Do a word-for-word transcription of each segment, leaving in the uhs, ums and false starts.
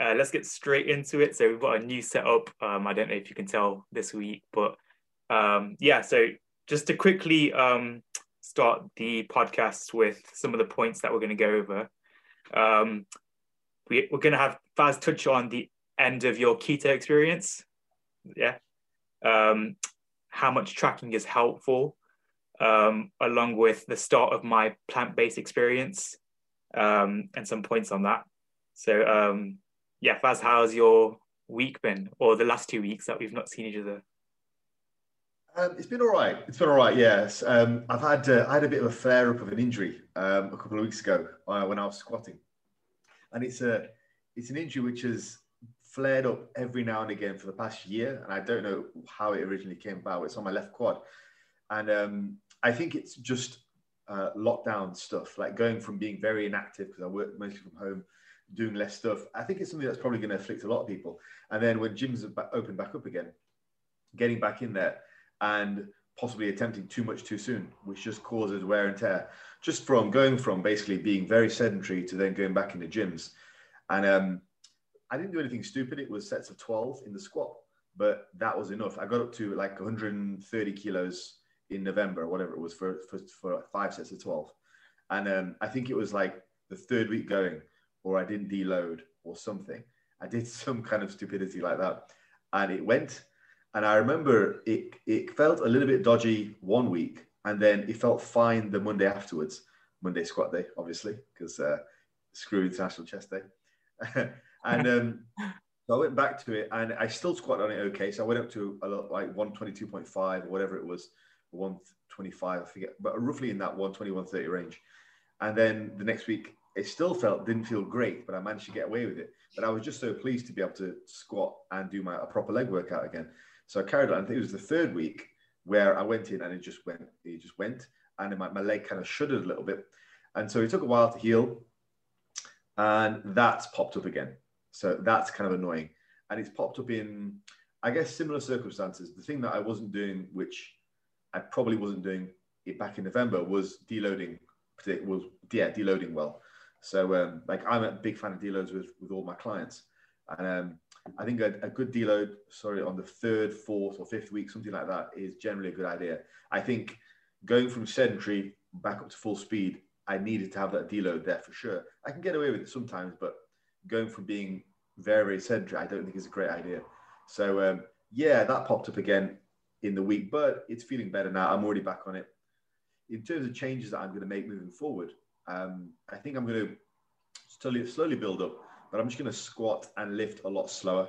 Uh, let's get straight into it. So we've got a new setup. Um, I don't know if you can tell this week, but um, yeah, so just to quickly um, start the podcast with some of the points that we're going to go over. Um, we, we're going to have Faz touch on the end of your keto experience. Yeah. Um, how much tracking is helpful, um, along with the start of my plant-based experience um, and some points on that. So, um, yeah, Faz, how's your week been, or the last two weeks that we've not seen each other? Um, it's been all right. It's been all right, yes. Um, I've had uh, I had a bit of a flare-up of an injury um, a couple of weeks ago uh, when I was squatting. And it's a it's an injury which has flared up every now and again for the past year. And I don't know how it originally came about. It's on my left quad. And um, I think it's just uh, lockdown stuff, like going from being very inactive, because I work mostly from home, doing less stuff. I think it's something that's probably going to afflict a lot of people. And then when gyms are open back up again, getting back in there and possibly attempting too much too soon, which just causes wear and tear, just from going from basically being very sedentary to then going back into gyms. And um, I didn't do anything stupid. It was sets of twelve in the squat, but that was enough. I got up to like one hundred thirty kilos in November, or whatever it was, for, for, for five sets of twelve. And um, I think it was like the third week going, or I didn't deload or something. I did some kind of stupidity like that. And it went. And I remember it it felt a little bit dodgy one week. And then it felt fine the Monday afterwards. Monday squat day, obviously, because uh, screw International Chest Day. And um, so I went back to it, and I still squatted on it okay. So I went up to a lot, like one twenty-two point five, or whatever it was, one twenty-five, I forget, but roughly in that one twenty, one thirty range. And then the next week, it still felt, didn't feel great, but I managed to get away with it. But I was just so pleased to be able to squat and do my a proper leg workout again. So I carried on. I think it was the third week where I went in and it just went, it just went. And then my, my leg kind of shuddered a little bit. And so it took a while to heal. And that's popped up again. So that's kind of annoying. And it's popped up in, I guess, similar circumstances. The thing that I wasn't doing, which I probably wasn't doing it back in November, was deloading, was yeah, deloading well. So um, like I'm a big fan of deloads with, with all my clients. And um, I think a, a good deload, sorry, on the third, fourth or fifth week, something like that, is generally a good idea. I think going from sedentary back up to full speed, I needed to have that deload there for sure. I can get away with it sometimes, but going from being very, very sedentary, I don't think is a great idea. So um, yeah, that popped up again in the week, but it's feeling better now. I'm already back on it. In terms of changes that I'm going to make moving forward, Um, I think I'm going to slowly, slowly build up, but I'm just going to squat and lift a lot slower.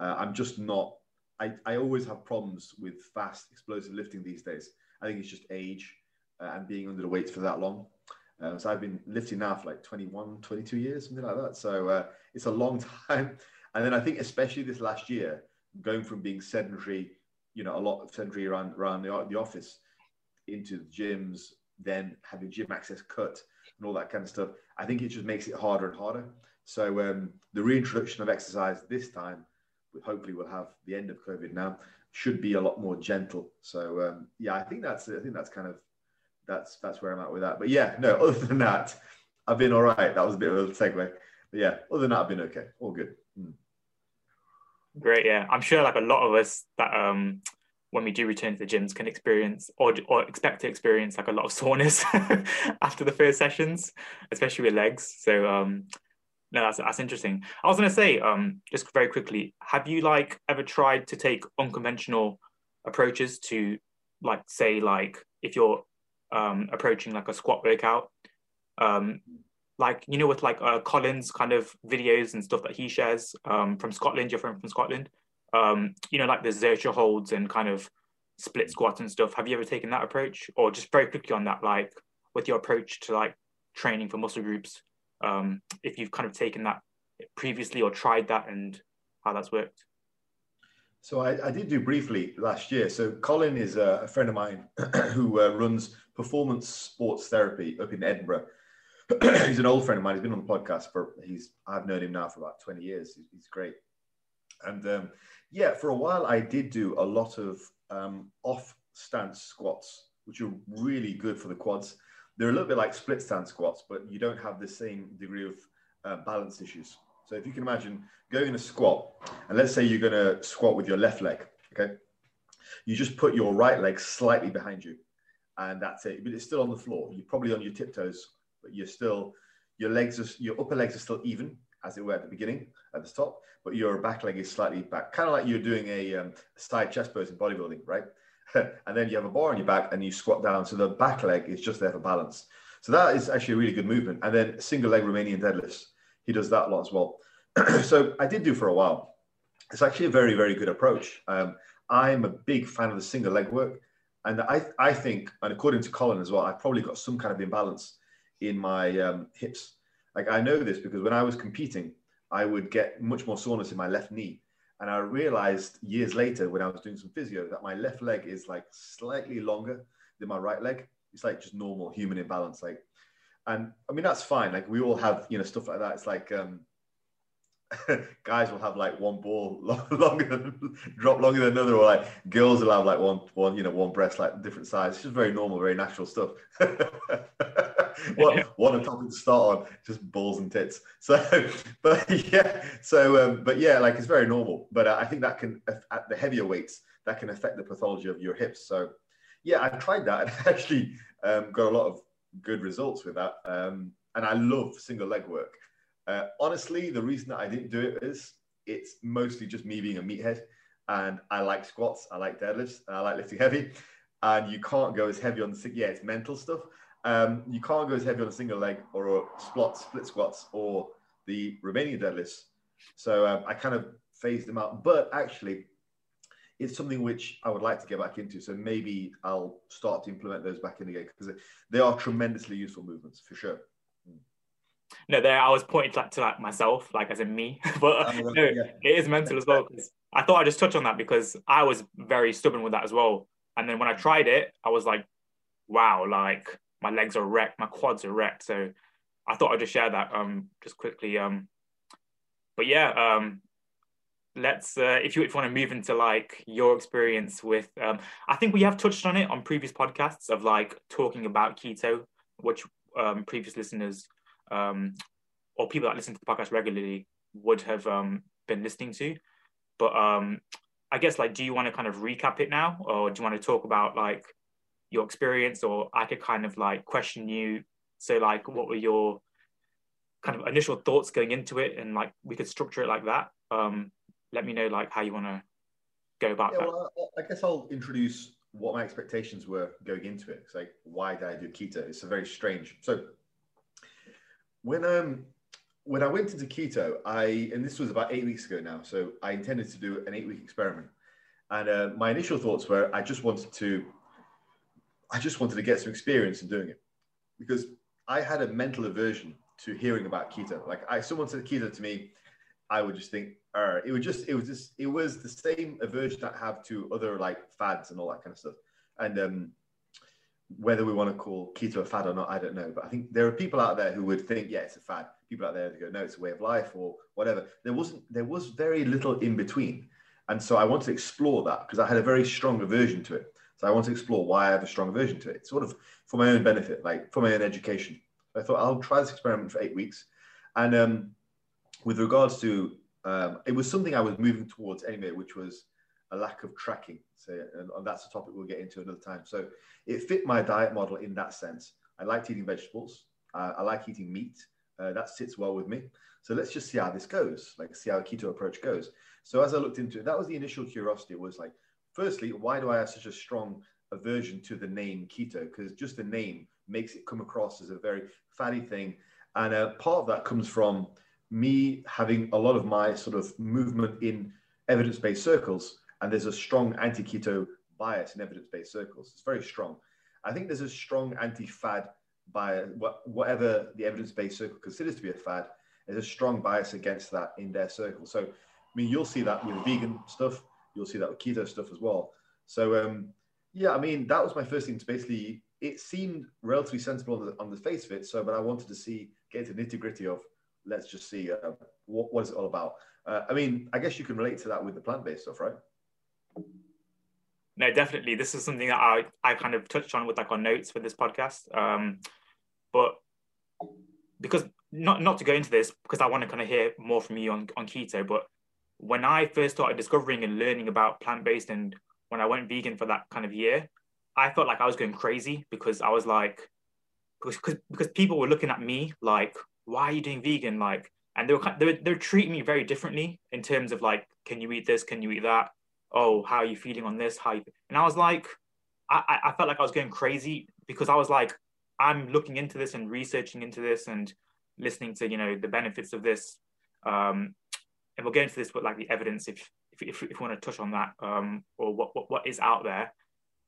Uh, I'm just not, I, I always have problems with fast explosive lifting these days. I think it's just age uh, and being under the weights for that long. Uh, so I've been lifting now for like twenty-one, twenty-two years, something like that. So uh, it's a long time. And then I think especially this last year, going from being sedentary, you know, a lot of sedentary around, around the, the office into the gyms, then having gym access cut and all that kind of stuff, I think it just makes it harder and harder. So um, the reintroduction of exercise this time, we hopefully we'll have the end of COVID now, should be a lot more gentle. So um, yeah, I think that's I think that's kind of, that's that's where I'm at with that. But yeah, no, other than that, I've been all right. That was a bit of a segue. But yeah, other than that, I've been okay, all good. Mm. Great, yeah. I'm sure like a lot of us that um, when we do return to the gyms can experience or, or expect to experience like a lot of soreness after the first sessions, especially with legs. So um, no, that's, that's interesting. I was going to say, um, just very quickly, have you like ever tried to take unconventional approaches to like, say, like if you're um, approaching like a squat workout, um, like, you know, with like uh, Colin's kind of videos and stuff that he shares um, from Scotland, your friend from Scotland, um you know, like the Zercher holds and kind of split squats and stuff. Have you ever taken that approach? Or just very quickly on that, like with your approach to like training for muscle groups, um if you've kind of taken that previously or tried that and how that's worked? So I, I did do briefly last year. So Colin is a, a friend of mine who uh, runs Performance Sports Therapy up in Edinburgh. He's an old friend of mine. He's been on the podcast for, he's I've known him now for about twenty years. He's, he's great. And um, yeah, for a while I did do a lot of um, off stance squats, which are really good for the quads. They're a little bit like split stance squats, but you don't have the same degree of uh, balance issues. So if you can imagine going in a squat, and let's say you're going to squat with your left leg, okay? You just put your right leg slightly behind you, and that's it. But it's still on the floor. You're probably on your tiptoes, but you're still, your legs, are, your upper legs are still even, as it were at the beginning, at the top, but your back leg is slightly back, kind of like you're doing a um, side chest pose in bodybuilding, right? And then you have a bar on your back and you squat down. So the back leg is just there for balance. So that is actually a really good movement. And then single leg Romanian deadlifts. He does that a lot as well. So I did do for a while. It's actually a very, very good approach. Um, I'm a big fan of the single leg work. And I, I think, and according to Colin as well, I've probably got some kind of imbalance in my um, hips. Like I know this because when I was competing, I would get much more soreness in my left knee. And I realized years later when I was doing some physio that my left leg is like slightly longer than my right leg. It's like just normal human imbalance. Like, and I mean, that's fine. Like we all have, you know, stuff like that. It's like um, guys will have like one ball long, longer than, drop longer than another, or like girls will have like one, one, you know, one breast, like different size. It's just very normal, very natural stuff. What, what a topic to start on, just balls and tits. So, but yeah, so, um, but yeah, like it's very normal, but uh, I think that can, at the heavier weights, that can affect the pathology of your hips. So yeah, I tried that and actually um, got a lot of good results with that. Um, and I love single leg work. Uh, honestly, the reason that I didn't do it is it's mostly just me being a meathead, and I like squats, I like deadlifts, and I like lifting heavy, and you can't go as heavy on the, yeah, it's mental stuff. Um, you can't go as heavy on a single leg or split, split squats or the Romanian deadlifts. So um, I kind of phased them out, but actually it's something which I would like to get back into. So maybe I'll start to implement those back in again, because they are tremendously useful movements for sure. No, there I was pointing to, like, to like myself, like as in me, but um, no, yeah. It is mental as well. Cause I thought I'd just touch on that because I was very stubborn with that as well. And then when I tried it, I was like, wow, like my legs are wrecked, my quads are wrecked. So I thought I'd just share that um, just quickly. Um, but yeah, um, let's, uh, if you, if you want to move into like your experience with, um, I think we have touched on it on previous podcasts of like talking about keto, which um, previous listeners um, or people that listen to the podcast regularly would have um, been listening to. But um, I guess like, do you want to kind of recap it now? Or do you want to talk about like your experience, or I could kind of like question you. So like, what were your kind of initial thoughts going into it? And like, we could structure it like that. Um, let me know like how you want to go about yeah, that. Well, I guess I'll introduce what my expectations were going into it. It's like, why did I do keto? It's a very strange. So when, um, when I went into keto, I, and this was about eight weeks ago now. So I intended to do an eight week experiment. And uh, my initial thoughts were, I just wanted to I just wanted to get some experience in doing it, because I had a mental aversion to hearing about keto. Like I, someone said keto to me, I would just think, uh, it would just, it was just, it was the same aversion that I have to other like fads and all that kind of stuff. And um, whether we want to call keto a fad or not, I don't know. But I think there are people out there who would think, yeah, it's a fad. People out there who go, no, it's a way of life or whatever. There wasn't, there was very little in between. And so I wanted to explore that because I had a very strong aversion to it. So I want to explore why I have a strong aversion to it, sort of for my own benefit, like for my own education. I thought I'll try this experiment for eight weeks. And um, with regards to, um, it was something I was moving towards anyway, which was a lack of tracking. So and that's a topic we'll get into another time. So it fit my diet model in that sense. I liked eating vegetables. Uh, I like eating meat. Uh, that sits well with me. So let's just see how this goes, like see how a keto approach goes. So as I looked into it, that was the initial curiosity was like, firstly, why do I have such a strong aversion to the name keto? Because just the name makes it come across as a very fatty thing. And uh, part of that comes from me having a lot of my sort of movement in evidence-based circles. And there's a strong anti-keto bias in evidence-based circles. It's very strong. I think there's a strong anti-fad bias, whatever the evidence-based circle considers to be a fad, there's a strong bias against that in their circle. So, I mean, you'll see that with vegan stuff. You'll see that with keto stuff as well. So, um, yeah, I mean, that was my first thing to basically, it seemed relatively sensible on the, on the face of it. So, but I wanted to see, get to the nitty gritty of, let's just see uh, what, what is it all about? Uh, I mean, I guess you can relate to that with the plant-based stuff, right? No, definitely. This is something that I, I kind of touched on with like our notes for this podcast. Um, but because not not to go into this because I want to kind of hear more from you on, on keto, but when I first started discovering and learning about plant-based and when I went vegan for that kind of year, I felt like I was going crazy because I was like, because because people were looking at me like, why are you doing vegan? Like, and they were, they were, they were treating me very differently in terms of like, can you eat this? Can you eat that? Oh, how are you feeling on this? How you, and I was like, I, I felt like I was going crazy because I was like, I'm looking into this and researching into this and listening to, you know, the benefits of this. Um, and we'll get into this, but like the evidence, if if, if, if we want to touch on that, um, or what, what what is out there.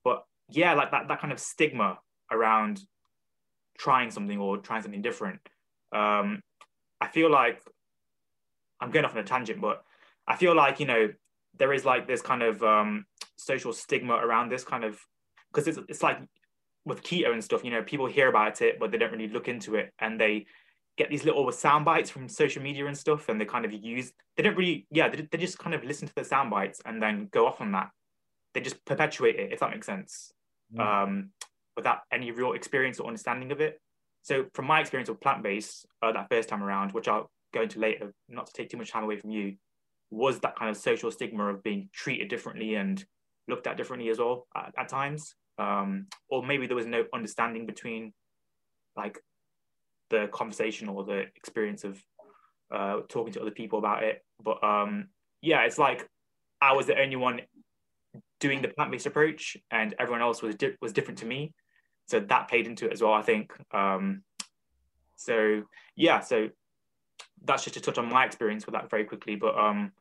But yeah, like that that kind of stigma around trying something or trying something different. Um, I feel like I'm going off on a tangent, but I feel like, you know, there is like this kind of um, social stigma around this kind of, because it's it's like with keto and stuff, you know, people hear about it, but they don't really look into it. And they get these little sound bites from social media and stuff. And they kind of use, they don't really, yeah, they, they just kind of listen to the sound bites and then go off on that. They just perpetuate it, if that makes sense, yeah. um, without any real experience or understanding of it. So from my experience with plant-based uh, that first time around, which I'll go into later, not to take too much time away from you, was that kind of social stigma of being treated differently and looked at differently as well at, at times. Um, or maybe there was no understanding between like the conversation or the experience of uh, talking to other people about it. But um, yeah, it's like I was the only one doing the plant-based approach and everyone else was di- was different to me. So that played into it as well, I think. Um, so yeah, so that's just to touch on my experience with that very quickly. But um,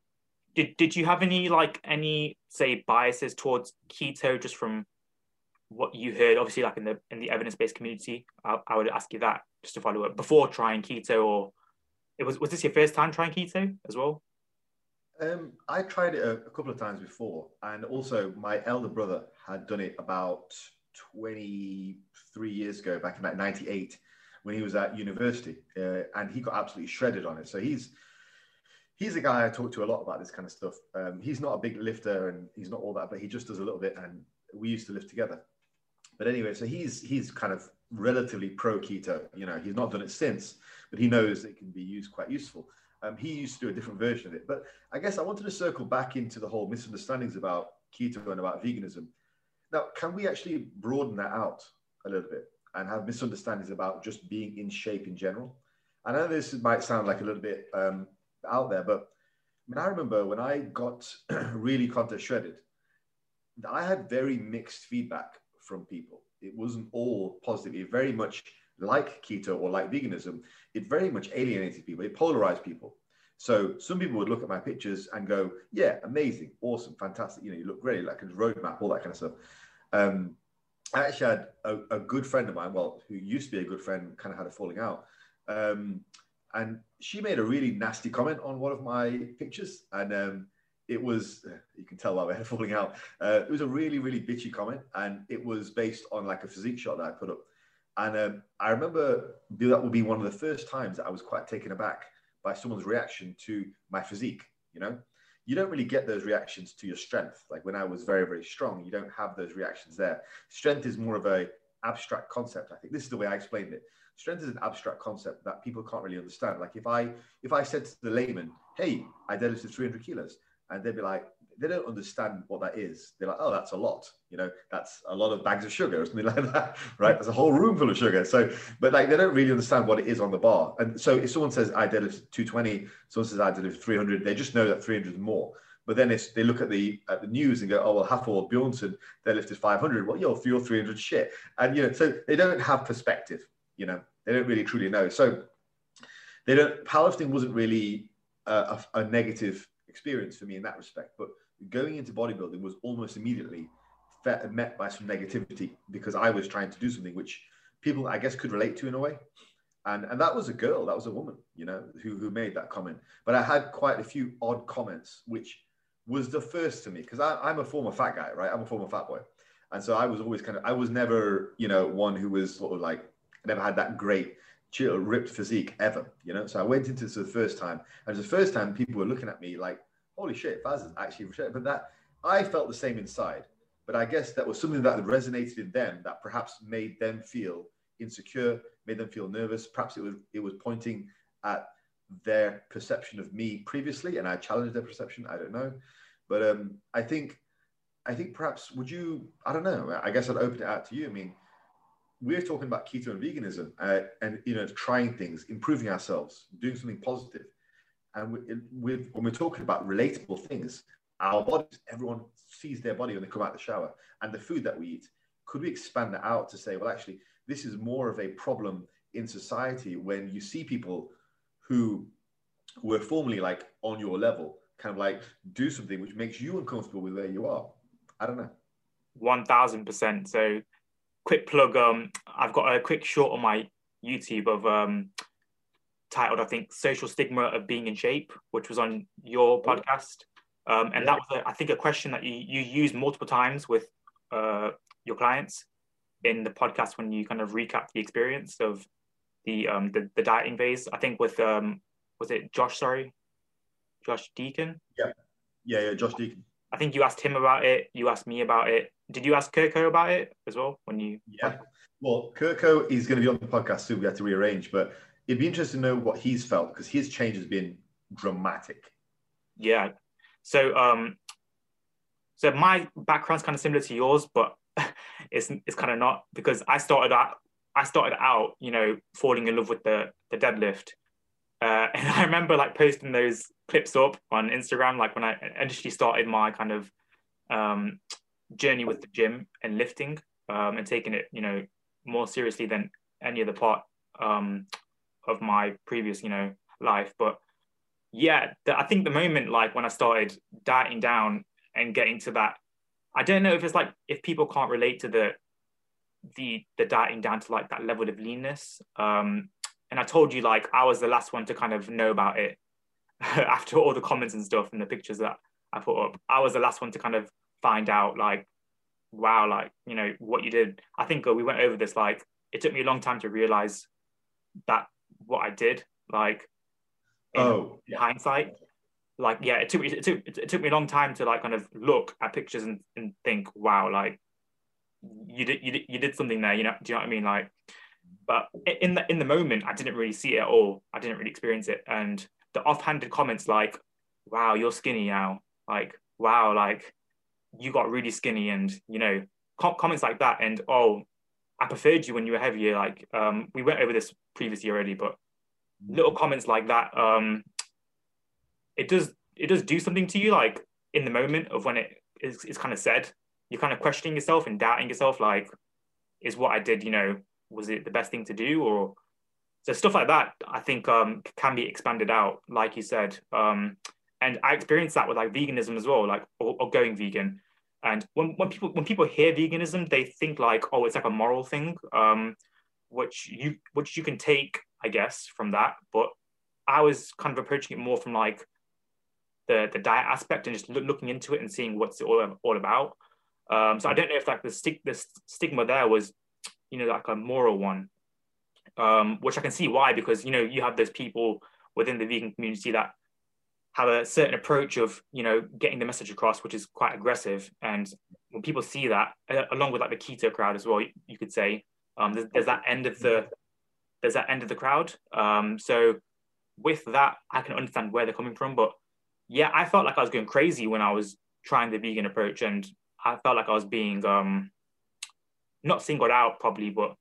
did did you have any like any say biases towards keto just from what you heard, obviously, like in the in the evidence-based community? I, I would ask you that just to follow up before trying keto, or it was was this your first time trying keto as well? Um, I tried it a, a couple of times before, and also my elder brother had done it about twenty-three years ago, back in like ninety-eight, when he was at university, uh, and he got absolutely shredded on it. So he's he's a guy I talk to a lot about this kind of stuff. Um, he's not a big lifter, and he's not all that, but he just does a little bit, and we used to lift together. But anyway, so he's he's kind of relatively pro keto. You know, he's not done it since, but he knows it can be used quite useful. Um, he used to do a different version of it. But I guess I wanted to circle back into the whole misunderstandings about keto and about veganism. Now, can we actually broaden that out a little bit and have misunderstandings about just being in shape in general? I know this might sound like a little bit um, out there, but I mean, I remember when I got really contest shredded, I had very mixed feedback from people. It wasn't all positive. It very much, like keto or like veganism, it very much alienated people. It polarized people. So some people would look at my pictures and go, yeah, amazing, awesome, fantastic. You know, you look great, like a roadmap, all that kind of stuff. Um, I actually had a, a good friend of mine, well, who used to be a good friend, kind of had a falling out. Um, and she made a really nasty comment on one of my pictures. And um, it was, you can tell why we had a falling out. Uh, it was a really, really bitchy comment. And it was based on like a physique shot that I put up. And um, I remember that would be one of the first times that I was quite taken aback by someone's reaction to my physique. You know, you don't really get those reactions to your strength. Like when I was very, very strong, you don't have those reactions there. Strength is more of a abstract concept. I think this is the way I explained it. Strength is an abstract concept that people can't really understand. Like if I, if I said to the layman, hey, I deadlifted three hundred kilos, and they'd be like, they don't understand what that is. They're like, oh, that's a lot. You know, that's a lot of bags of sugar or something like that, right? There's a whole room full of sugar. So, but like, they don't really understand what it is on the bar. And so if someone says I deadlifted two twenty, someone says I deadlifted three hundred, they just know that three hundred is more. But then if they look at the at the news and go, oh, well, Hafþór Björnsson deadlifted five hundred. Well, yo, for your three hundred shit. And, you know, so they don't have perspective, you know, they don't really truly know. So they don't, powerlifting wasn't really a, a, a negative experience for me in that respect. But going into bodybuilding was almost immediately fed, met by some negativity because I was trying to do something which people, I guess, could relate to in a way. And and that was a girl, that was a woman, you know, who, who made that comment. But I had quite a few odd comments, which was the first to me, because I'm a former fat guy, right? I'm a former fat boy. And so I was always kind of, I was never, you know, one who was sort of like, never had that great, chill, ripped physique ever, you know? So I went into this the first time. And the first time people were looking at me like, holy shit, Faz is actually, but that, I felt the same inside, but I guess that was something that resonated in them that perhaps made them feel insecure, made them feel nervous. Perhaps it was, it was pointing at their perception of me previously, and I challenged their perception. I don't know. But um, I think, I think perhaps, would you, I don't know, I guess I'd open it out to you. I mean, we're talking about keto and veganism uh, and, you know, trying things, improving ourselves, doing something positive. And we, with, when we're talking about relatable things, our bodies, everyone sees their body when they come out of the shower, and the food that we eat. Could we expand that out to say, well, actually, this is more of a problem in society when you see people who were formerly like on your level, kind of like do something which makes you uncomfortable with where you are? I don't know. one thousand percent. So quick plug. Um, I've got a quick short on my YouTube of um, titled, I think, Social Stigma of Being in Shape, which was on your podcast. Um, and yeah. that was, a, I think, a question that you, you used multiple times with uh, your clients in the podcast when you kind of recap the experience of the um, the, the dieting phase. I think with, um, was it Josh, sorry? Josh Deacon? Yeah, yeah, yeah, Josh Deacon. I think you asked him about it. You asked me about it. Did you ask Kirko about it as well? When you yeah, well, Kirko is going to be on the podcast soon. We have to rearrange, but it'd be interesting to know what he's felt, because his change has been dramatic. Yeah. So, um, so my background's kind of similar to yours, but it's it's kind of not, because I started out I started out you know falling in love with the the deadlift. Uh, and I remember like posting those clips up on Instagram, like when I initially started my kind of um, journey with the gym and lifting um, and taking it, you know, more seriously than any other part um, of my previous, you know, life. But yeah, the, I think the moment like when I started dieting down and getting to that, I don't know if it's like if people can't relate to the the the dieting down to like that level of leanness. Um, And I told you, like, I was the last one to kind of know about it after all the comments and stuff and the pictures that I put up. I was the last one to kind of find out, like, wow, like, you know, what you did. I think uh, we went over this, like, it took me a long time to realize that what I did, like, in oh, yeah. hindsight. Like, yeah, it took, it, took, it took me a long time to, like, kind of look at pictures and, and think, wow, like, you did, you did you did something there, you know, do you know what I mean? Like, but in the in the moment, I didn't really see it at all. I didn't really experience it. And the offhanded comments like, wow, you're skinny now. Like, wow, like you got really skinny, and, you know, comments like that. And, oh, I preferred you when you were heavier. Like, um, we went over this previously already, but little comments like that, um, it does it does do something to you, like in the moment of when it is it's kind of said. You're kind of questioning yourself and doubting yourself, like, is what I did, you know, was it the best thing to do? Or so stuff like that, I think um, can be expanded out, like you said. Um, and I experienced that with like veganism as well, like or, or going vegan. And when, when people when people hear veganism, they think like, oh, it's like a moral thing, um, which you which you can take, I guess, from that. But I was kind of approaching it more from like the the diet aspect and just look, looking into it and seeing what's it all all about. Um, so I don't know if like the sti- the stigma there was, you know, like a moral one, um, which I can see why, because, you know, you have those people within the vegan community that have a certain approach of, you know, getting the message across, which is quite aggressive. And when people see that, uh, along with like the keto crowd as well, you, you could say, um, there's, there's that end of the, there's that end of the crowd. Um, so with that, I can understand where they're coming from. But yeah, I felt like I was going crazy when I was trying the vegan approach, and I felt like I was being, um, not singled out probably, but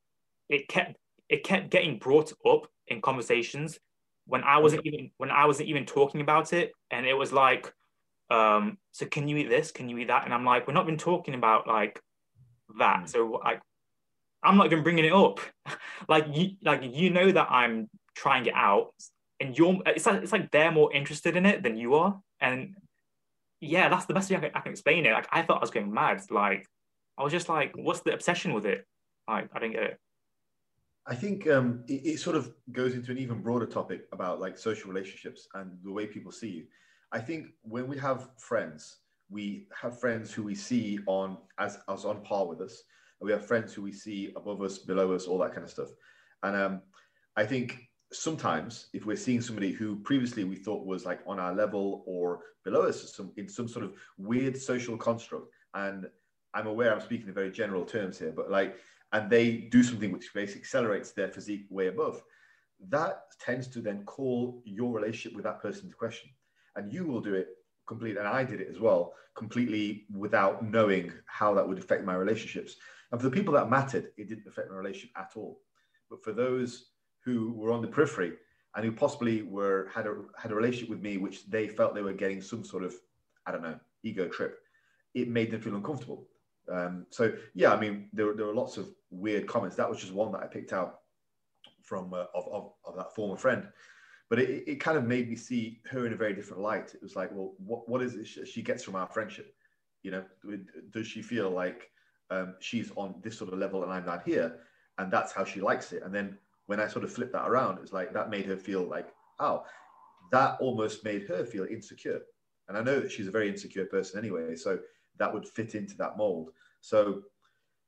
it kept it kept getting brought up in conversations when I wasn't even when I wasn't even talking about it. And it was like, um, so can you eat this? Can you eat that? And I'm like, we're not even talking about like that. So like, I'm not even bringing it up. like you like you know that I'm trying it out, and you're it's like it's like they're more interested in it than you are. And yeah, that's the best way I can, I can explain it. Like I thought I was going mad. Like. I was just like, what's the obsession with it? Like, I didn't get it. I think um, it, it sort of goes into an even broader topic about like social relationships and the way people see you. I think when we have friends, we have friends who we see on as, as on par with us. And we have friends who we see above us, below us, all that kind of stuff. And um, I think sometimes if we're seeing somebody who previously we thought was like on our level or below us some, in some sort of weird social construct, and I'm aware I'm speaking in very general terms here, but like and they do something which basically accelerates their physique way above, that tends to then call your relationship with that person into question. And you will do it completely, and I did it as well, completely without knowing how that would affect my relationships. And for the people that mattered, it didn't affect my relationship at all. But for those who were on the periphery and who possibly were had a had a relationship with me, which they felt they were getting some sort of, I don't know, ego trip, it made them feel uncomfortable. Um, so yeah, I mean, there, there were lots of weird comments. That was just one that I picked out from uh, of, of, of that former friend. But it, it kind of made me see her in a very different light. It was like, well, what, what is it she gets from our friendship? You know, does she feel like um, she's on this sort of level and I'm not here? And that's how she likes it. And then when I sort of flipped that around, it was like, that made her feel like, oh, that almost made her feel insecure. And I know that she's a very insecure person anyway, so that would fit into that mold. So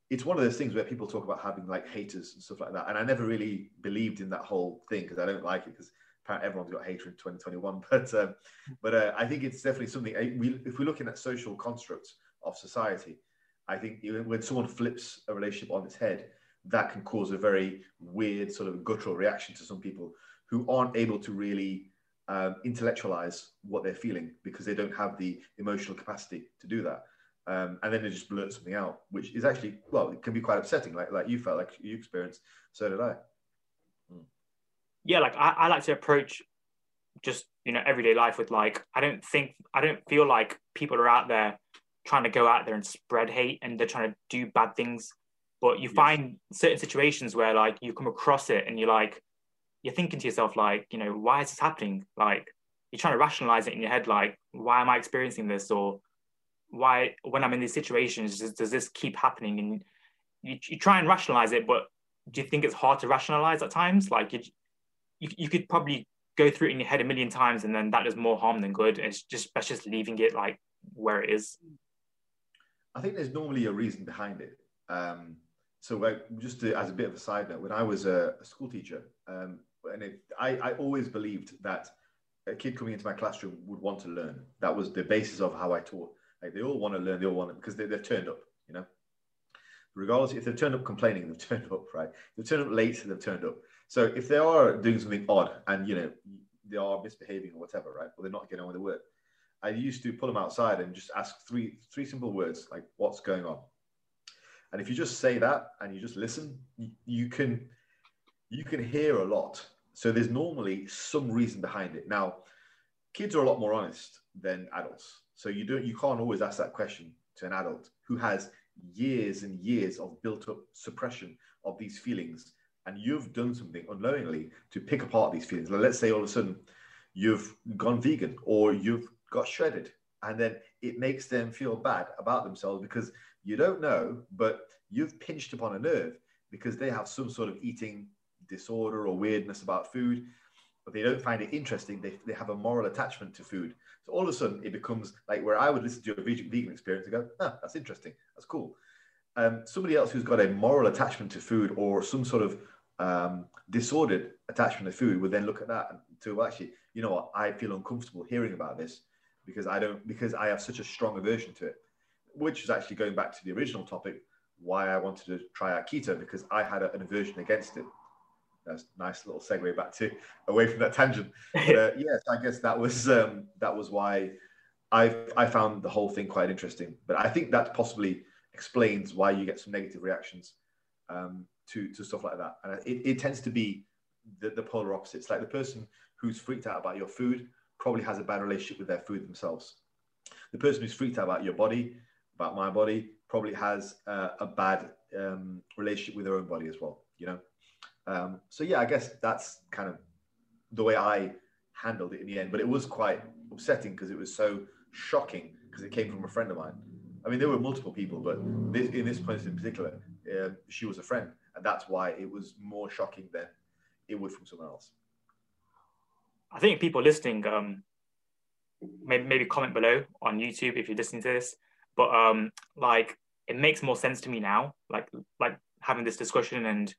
it's one of those things where people talk about having like haters and stuff like that. And I never really believed in that whole thing because I don't like it, because everyone's got hatred in twenty twenty-one, but um, but uh, I think it's definitely something. I, we, if we're looking at social constructs of society, I think when someone flips a relationship on its head, that can cause a very weird sort of guttural reaction to some people who aren't able to really um, intellectualize what they're feeling because they don't have the emotional capacity to do that, um, and then they just blurt something out, which is actually, well, it can be quite upsetting, like like you felt like you experienced. So did I. Yeah, like I, I like to approach just, you know, everyday life with like, I don't think, I don't feel like people are out there trying to go out there and spread hate and they're trying to do bad things. But you yes. find certain situations where like you come across it and you're like, you're thinking to yourself, like, you know, why is this happening? Like you're trying to rationalize it in your head. Like, why am I experiencing this? Or why, when I'm in these situations, does, does this keep happening? And you, you try and rationalize it, but do you think it's hard to rationalize at times? Like you You, you could probably go through it in your head a million times, and then that does more harm than good. It's just that's just leaving it like where it is. I think there's normally a reason behind it. Um, so like, just to, as a bit of a side note, when I was a, a school teacher, um, and it, I, I always believed that a kid coming into my classroom would want to learn. That was the basis of how I taught. Like they all want to learn, they all want it because they, they've turned up, you know. Regardless, if they've turned up complaining, they've turned up, right? They've turned up late, they've turned up. So if they are doing something odd and, you know, they are misbehaving or whatever, right? Or they're not getting on with the work. I used to pull them outside and just ask three three simple words, like, what's going on? And if you just say that and you just listen, you, you can you can hear a lot. So there's normally some reason behind it. Now, kids are a lot more honest than adults. So you don't you can't always ask that question to an adult who has years and years of built-up suppression of these feelings. And you've done something unknowingly to pick apart these feelings. Like let's say all of a sudden you've gone vegan or you've got shredded, and then it makes them feel bad about themselves because you don't know, but you've pinched upon a nerve because they have some sort of eating disorder or weirdness about food, but they don't find it interesting. They, they have a moral attachment to food. So all of a sudden it becomes like where I would listen to a vegan experience and go, ah, that's interesting. That's cool. Um, somebody else who's got a moral attachment to food or some sort of um, disordered attachment to food would then look at that and to actually, you know what, I feel uncomfortable hearing about this because I don't, because I have such a strong aversion to it, which is actually going back to the original topic, why I wanted to try out keto, because I had a, an aversion against it. That's a nice little segue back to away from that tangent. But uh, yes, I guess that was um, that was why I I found the whole thing quite interesting. But I think that's possibly explains why you get some negative reactions um, to, to stuff like that. And it, it tends to be the, the polar opposites. Like the person who's freaked out about your food probably has a bad relationship with their food themselves. The person who's freaked out about your body, about my body, probably has uh, a bad um, relationship with their own body as well, you know? Um, so yeah, I guess that's kind of the way I handled it in the end, but it was quite upsetting because it was so shocking because it came from a friend of mine. I mean, there were multiple people, but this, in this place in particular, uh, she was a friend. And that's why it was more shocking than it would from someone else. I think people listening, um, maybe, maybe comment below on YouTube if you're listening to this. But, um, like, it makes more sense to me now, like like having this discussion and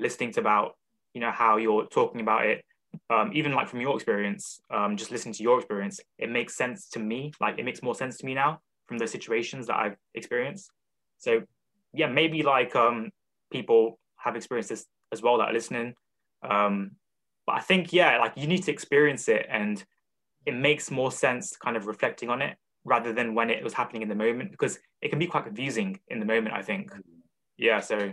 listening to about, you know, how you're talking about it. Um, even, like, from your experience, um, just listening to your experience, it makes sense to me. Like, it makes more sense to me now from the situations that I've experienced. So yeah, maybe like um, people have experienced this as well that are listening. Um, but I think, yeah, like you need to experience it, and it makes more sense kind of reflecting on it rather than when it was happening in the moment, because it can be quite confusing in the moment, I think. Yeah, so.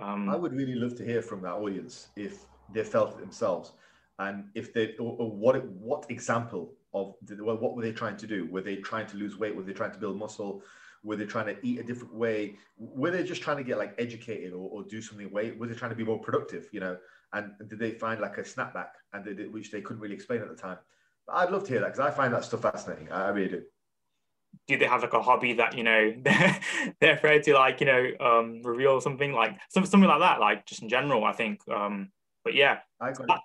Um, I would really love to hear from that audience if they felt it themselves, and if they, or, or what what example of, well, what were they trying to do? Were they trying to lose weight? Were they trying to build muscle? Were they trying to eat a different way? Were they just trying to get like educated or, or do something way? Were they trying to be more productive, you know? And did they find like a snapback, and they did, which they couldn't really explain at the time? But I'd love to hear that, because I find that stuff fascinating. I really do. Do they have like a hobby that, you know, they're, they're afraid to like, you know, um, reveal or something like some, something like that, like just in general, I think. Um, but yeah. I got that,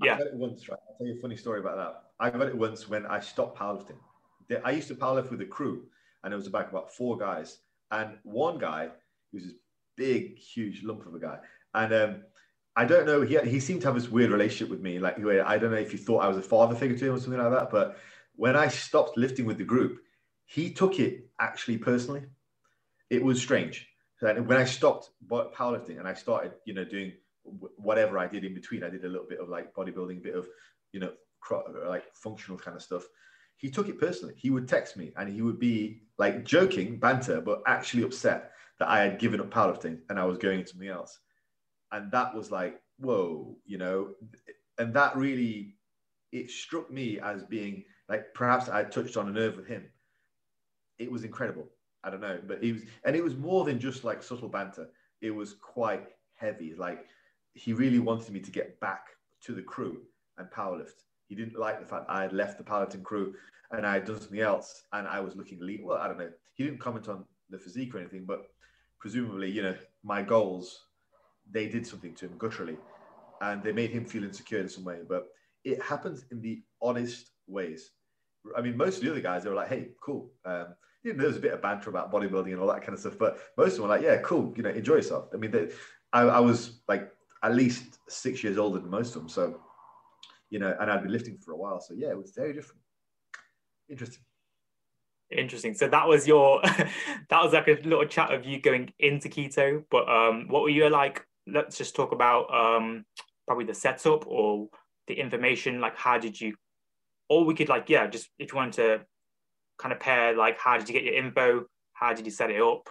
it. Yeah. I got it once, right? I'll tell you a funny story about that. I got it once when I stopped powerlifting. I used to powerlift with a crew, and it was about, about four guys. And one guy, he was this big, huge lump of a guy. And um, I don't know, he, he seemed to have this weird relationship with me. Like, I don't know if he thought I was a father figure to him or something like that. But when I stopped lifting with the group, he took it actually personally. It was strange. When I stopped powerlifting and I started, you know, doing whatever I did in between, I did a little bit of like bodybuilding, a bit of, you know, like functional kind of stuff. He took it personally. He would text me and he would be like joking, banter, but actually upset that I had given up powerlifting and I was going into something else. And that was like, whoa, you know, and that really, it struck me as being like, perhaps I touched on a nerve with him. It was incredible. I don't know, but he was, and it was more than just like subtle banter. It was quite heavy. Like he really wanted me to get back to the crew and powerlift. He didn't like the fact I had left the powerlifting crew and I had done something else and I was looking lean. Well, I don't know. He didn't comment on the physique or anything, but presumably, you know, my goals, they did something to him gutturally and they made him feel insecure in some way. But it happens in the oddest ways. I mean, most of the other guys, they were like, hey, cool. Um, you know, there was a bit of banter about bodybuilding and all that kind of stuff, but most of them were like, yeah, cool, you know, enjoy yourself. I mean, they, I, I was like at least six years older than most of them. So, you know, and I'd been lifting for a while. So yeah, it was very different. Interesting. Interesting. So that was your, that was like a little chat of you going into keto, but um, what were you like, let's just talk about um, probably the setup or the information, like how did you, or we could like, yeah, just if you want to kind of pair, like, how did you get your info? How did you set it up?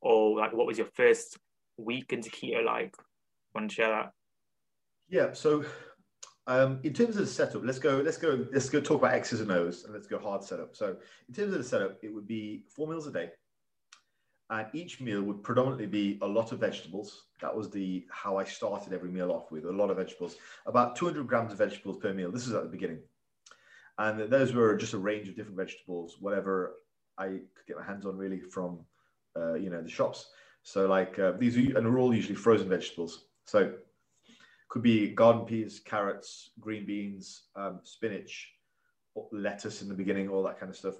Or like, what was your first week into keto like? Want to share that? Yeah. So um, in terms of the setup, let's go, let's go, let's go talk about X's and O's and let's go hard setup. So in terms of the setup, it would be four meals a day. And each meal would predominantly be a lot of vegetables. That was the how I started every meal off with, a lot of vegetables, about two hundred grams of vegetables per meal. This is at the beginning. And those were just a range of different vegetables, whatever I could get my hands on really from, uh, you know, the shops. So like uh, these are, and they're all usually frozen vegetables. So could be garden peas, carrots, green beans, um, spinach, lettuce in the beginning, all that kind of stuff.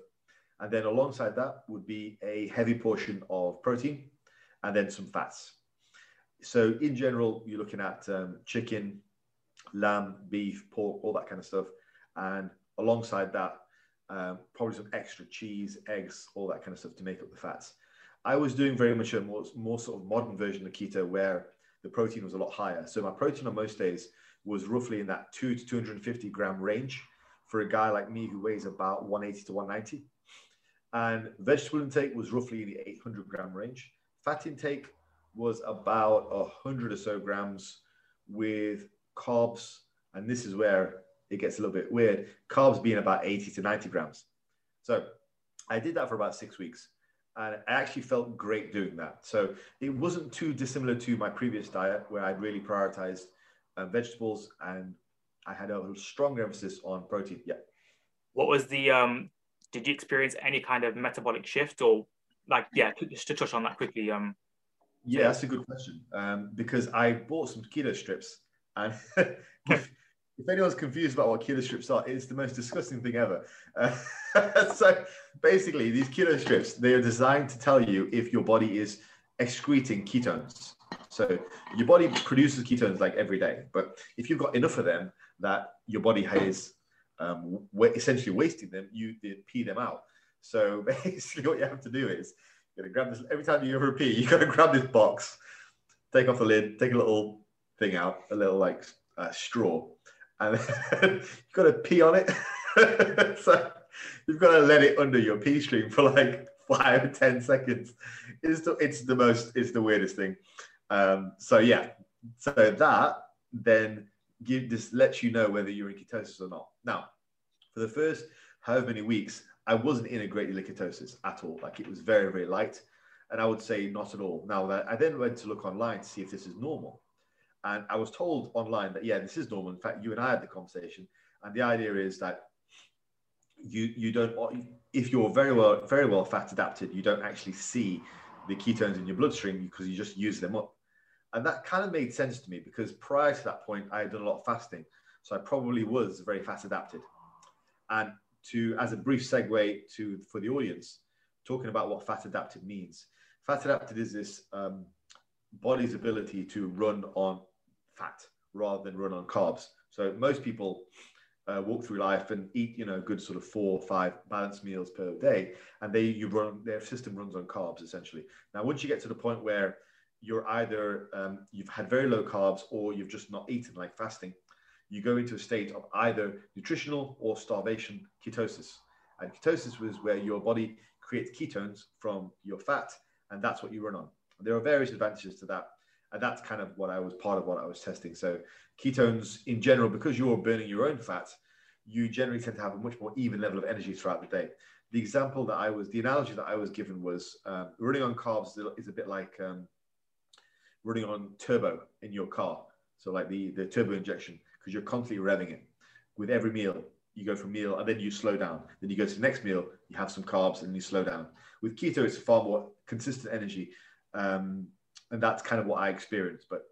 And then alongside that would be a heavy portion of protein and then some fats. So in general, you're looking at um, chicken, lamb, beef, pork, all that kind of stuff. And alongside that, um, probably some extra cheese, eggs, all that kind of stuff to make up the fats. I was doing very much a more, more sort of modern version of keto where the protein was a lot higher. So my protein on most days was roughly in that two to two hundred fifty gram range for a guy like me who weighs about one eighty to one ninety. And vegetable intake was roughly in the eight hundred gram range. Fat intake was about one hundred or so grams with carbs. And this is where it gets a little bit weird, carbs being about eighty to ninety grams. So I did that for about six weeks and I actually felt great doing that. So it wasn't too dissimilar to my previous diet where I'd really prioritized uh, vegetables and I had a strong emphasis on protein. Yeah. What was the, um, did you experience any kind of metabolic shift or like, yeah, just to touch on that quickly. Um, yeah, that's a good question um, because I bought some keto strips and if anyone's confused about what keto strips are, it's the most disgusting thing ever. Uh, so basically, these keto strips, they are designed to tell you if your body is excreting ketones. So your body produces ketones like every day, but if you've got enough of them that your body has um, essentially wasting them, you pee them out. So basically what you have to do is, you're gonna grab this, every time you ever pee, you've got to grab this box, take off the lid, take a little thing out, a little like uh, straw, and you've got to pee on it. So you've got to let it under your pee stream for like five or ten seconds. It's the, it's the most, it's the weirdest thing. Um, so yeah, so that then give, this lets you know whether you're in ketosis or not. Now, for the first however many weeks, I wasn't in a great deal of ketosis at all. Like it was very, very light. And I would say not at all. Now, I then went to look online to see if this is normal. And I was told online that, yeah, this is normal. In fact, you and I had the conversation. And the idea is that you you don't, if you're very well, very well fat adapted, you don't actually see the ketones in your bloodstream because you just use them up. And that kind of made sense to me because prior to that point, I had done a lot of fasting. So I probably was very fat adapted. And to, as a brief segue to, for the audience, talking about what fat adapted means. Fat adapted is this um, body's ability to run on fat rather than run on carbs. So most people uh, walk through life and eat, you know, a good sort of four or five balanced meals per day, and they you run their system runs on carbs essentially. Now, once you get to the point where you're either um, you've had very low carbs or you've just not eaten, like fasting, you go into a state of either nutritional or starvation ketosis. And ketosis was where your body creates ketones from your fat, and that's what you run on. There are various advantages to that, and that's kind of what I was part of what I was testing. So ketones in general, because you're burning your own fat, you generally tend to have a much more even level of energy throughout the day. The example that I was, the analogy that I was given was um, running on carbs is a bit like um, running on turbo in your car. So like the, the turbo injection, because you're constantly revving it with every meal. You go from meal and then you slow down. Then you go to the next meal, you have some carbs and you slow down. With keto, it's far more consistent energy. Um, and that's kind of what I experienced. But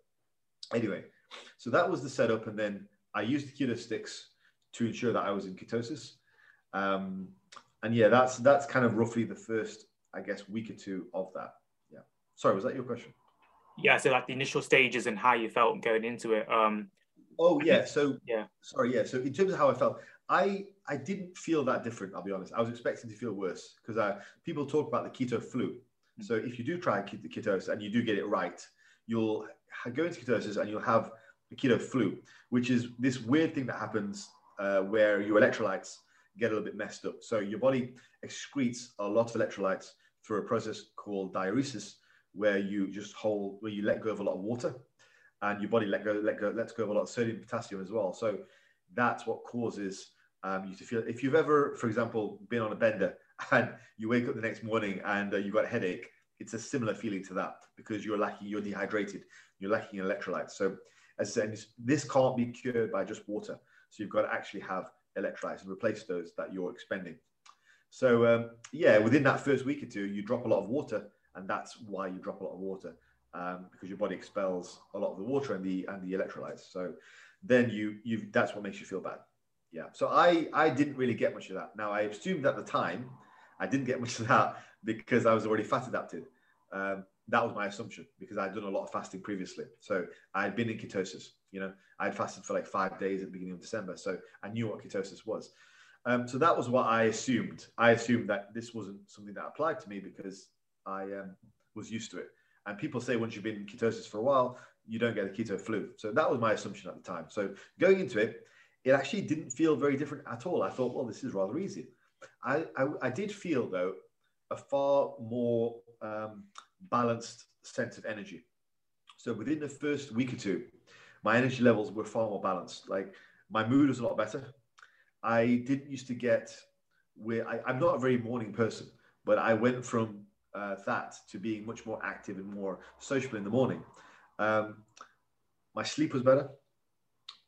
anyway, so that was the setup. And then I used the keto sticks to ensure that I was in ketosis. Um, and yeah, that's that's kind of roughly the first, I guess, week or two of that. Yeah. Sorry, was that your question? Yeah, so like the initial stages and how you felt going into it. Um, oh, yeah. So, yeah. Sorry, yeah. So in terms of how I felt, I, I didn't feel that different, I'll be honest. I was expecting to feel worse because people talk about the keto flu. Mm-hmm. So if you do try ketosis and you do get it right, you'll go into ketosis and you'll have the keto flu, which is this weird thing that happens uh, where your electrolytes get a little bit messed up. So your body excretes a lot of electrolytes through a process called diuresis, where you just hold, where you let go of a lot of water and your body let go, let go, lets go of a lot of sodium and potassium as well. So that's what causes Um, you to feel. If you've ever, for example, been on a bender and you wake up the next morning and uh, you've got a headache, it's a similar feeling to that because you're lacking, you're dehydrated, you're lacking electrolytes. So as I said, this can't be cured by just water. So you've got to actually have electrolytes and replace those that you're expending. So um, yeah, within that first week or two, you drop a lot of water, and that's why you drop a lot of water um, because your body expels a lot of the water and the and the electrolytes. So then you you that's what makes you feel bad. Yeah, so I, I didn't really get much of that. Now, I assumed at the time I didn't get much of that because I was already fat adapted. Um, that was my assumption because I'd done a lot of fasting previously. So I'd been in ketosis, you know. I'd fasted for like five days at the beginning of December. So I knew what ketosis was. Um, so that was what I assumed. I assumed that this wasn't something that applied to me because I um, was used to it. And people say once you've been in ketosis for a while, you don't get the keto flu. So that was my assumption at the time. So going into it, it actually didn't feel very different at all. I thought, well, this is rather easy. I, I, I did feel, though, a far more um, balanced sense of energy. So within the first week or two, my energy levels were far more balanced. Like, my mood was a lot better. I didn't used to get where I, I'm not a very morning person, but I went from uh, that to being much more active and more sociable in the morning. Um, my sleep was better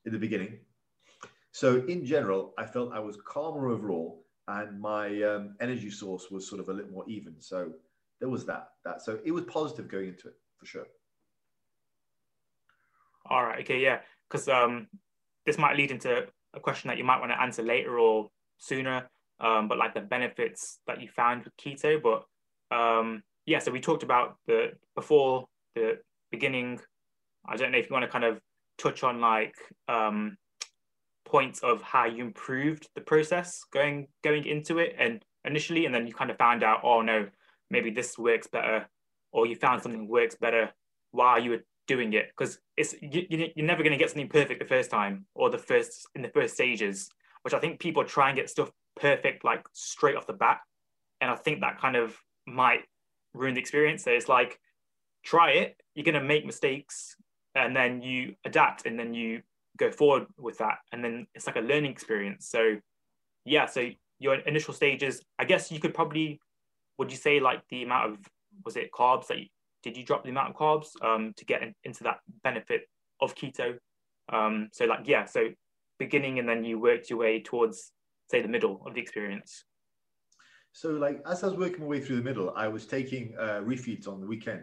in the beginning. So in general, I felt I was calmer overall, and my um, energy source was sort of a little more even. So there was that. That so it was positive going into it for sure. All right. Okay. Yeah. Because um, this might lead into a question that you might want to answer later or sooner. Um, but like the benefits that you found with keto. But um, yeah. So we talked about the before the beginning. I don't know if you want to kind of touch on like. Um, points of how you improved the process going going into it and initially, and then you kind of found out, oh no, maybe this works better, or you found something works better while you were doing it, because it's you, you're never going to get something perfect the first time or the first in the first stages, which I think people try and get stuff perfect like straight off the bat, and I think that kind of might ruin the experience. So it's like, try it, you're going to make mistakes, and then you adapt, and then you go forward with that, and then it's like a learning experience. So yeah, so your initial stages, I guess you could probably, would you say like the amount of, was it carbs that you, did you drop the amount of carbs um to get in, into that benefit of keto? Um so like, yeah, so beginning, and then you worked your way towards, say, the middle of the experience. So like, as I was working my way through the middle, I was taking uh, refeeds on the weekend,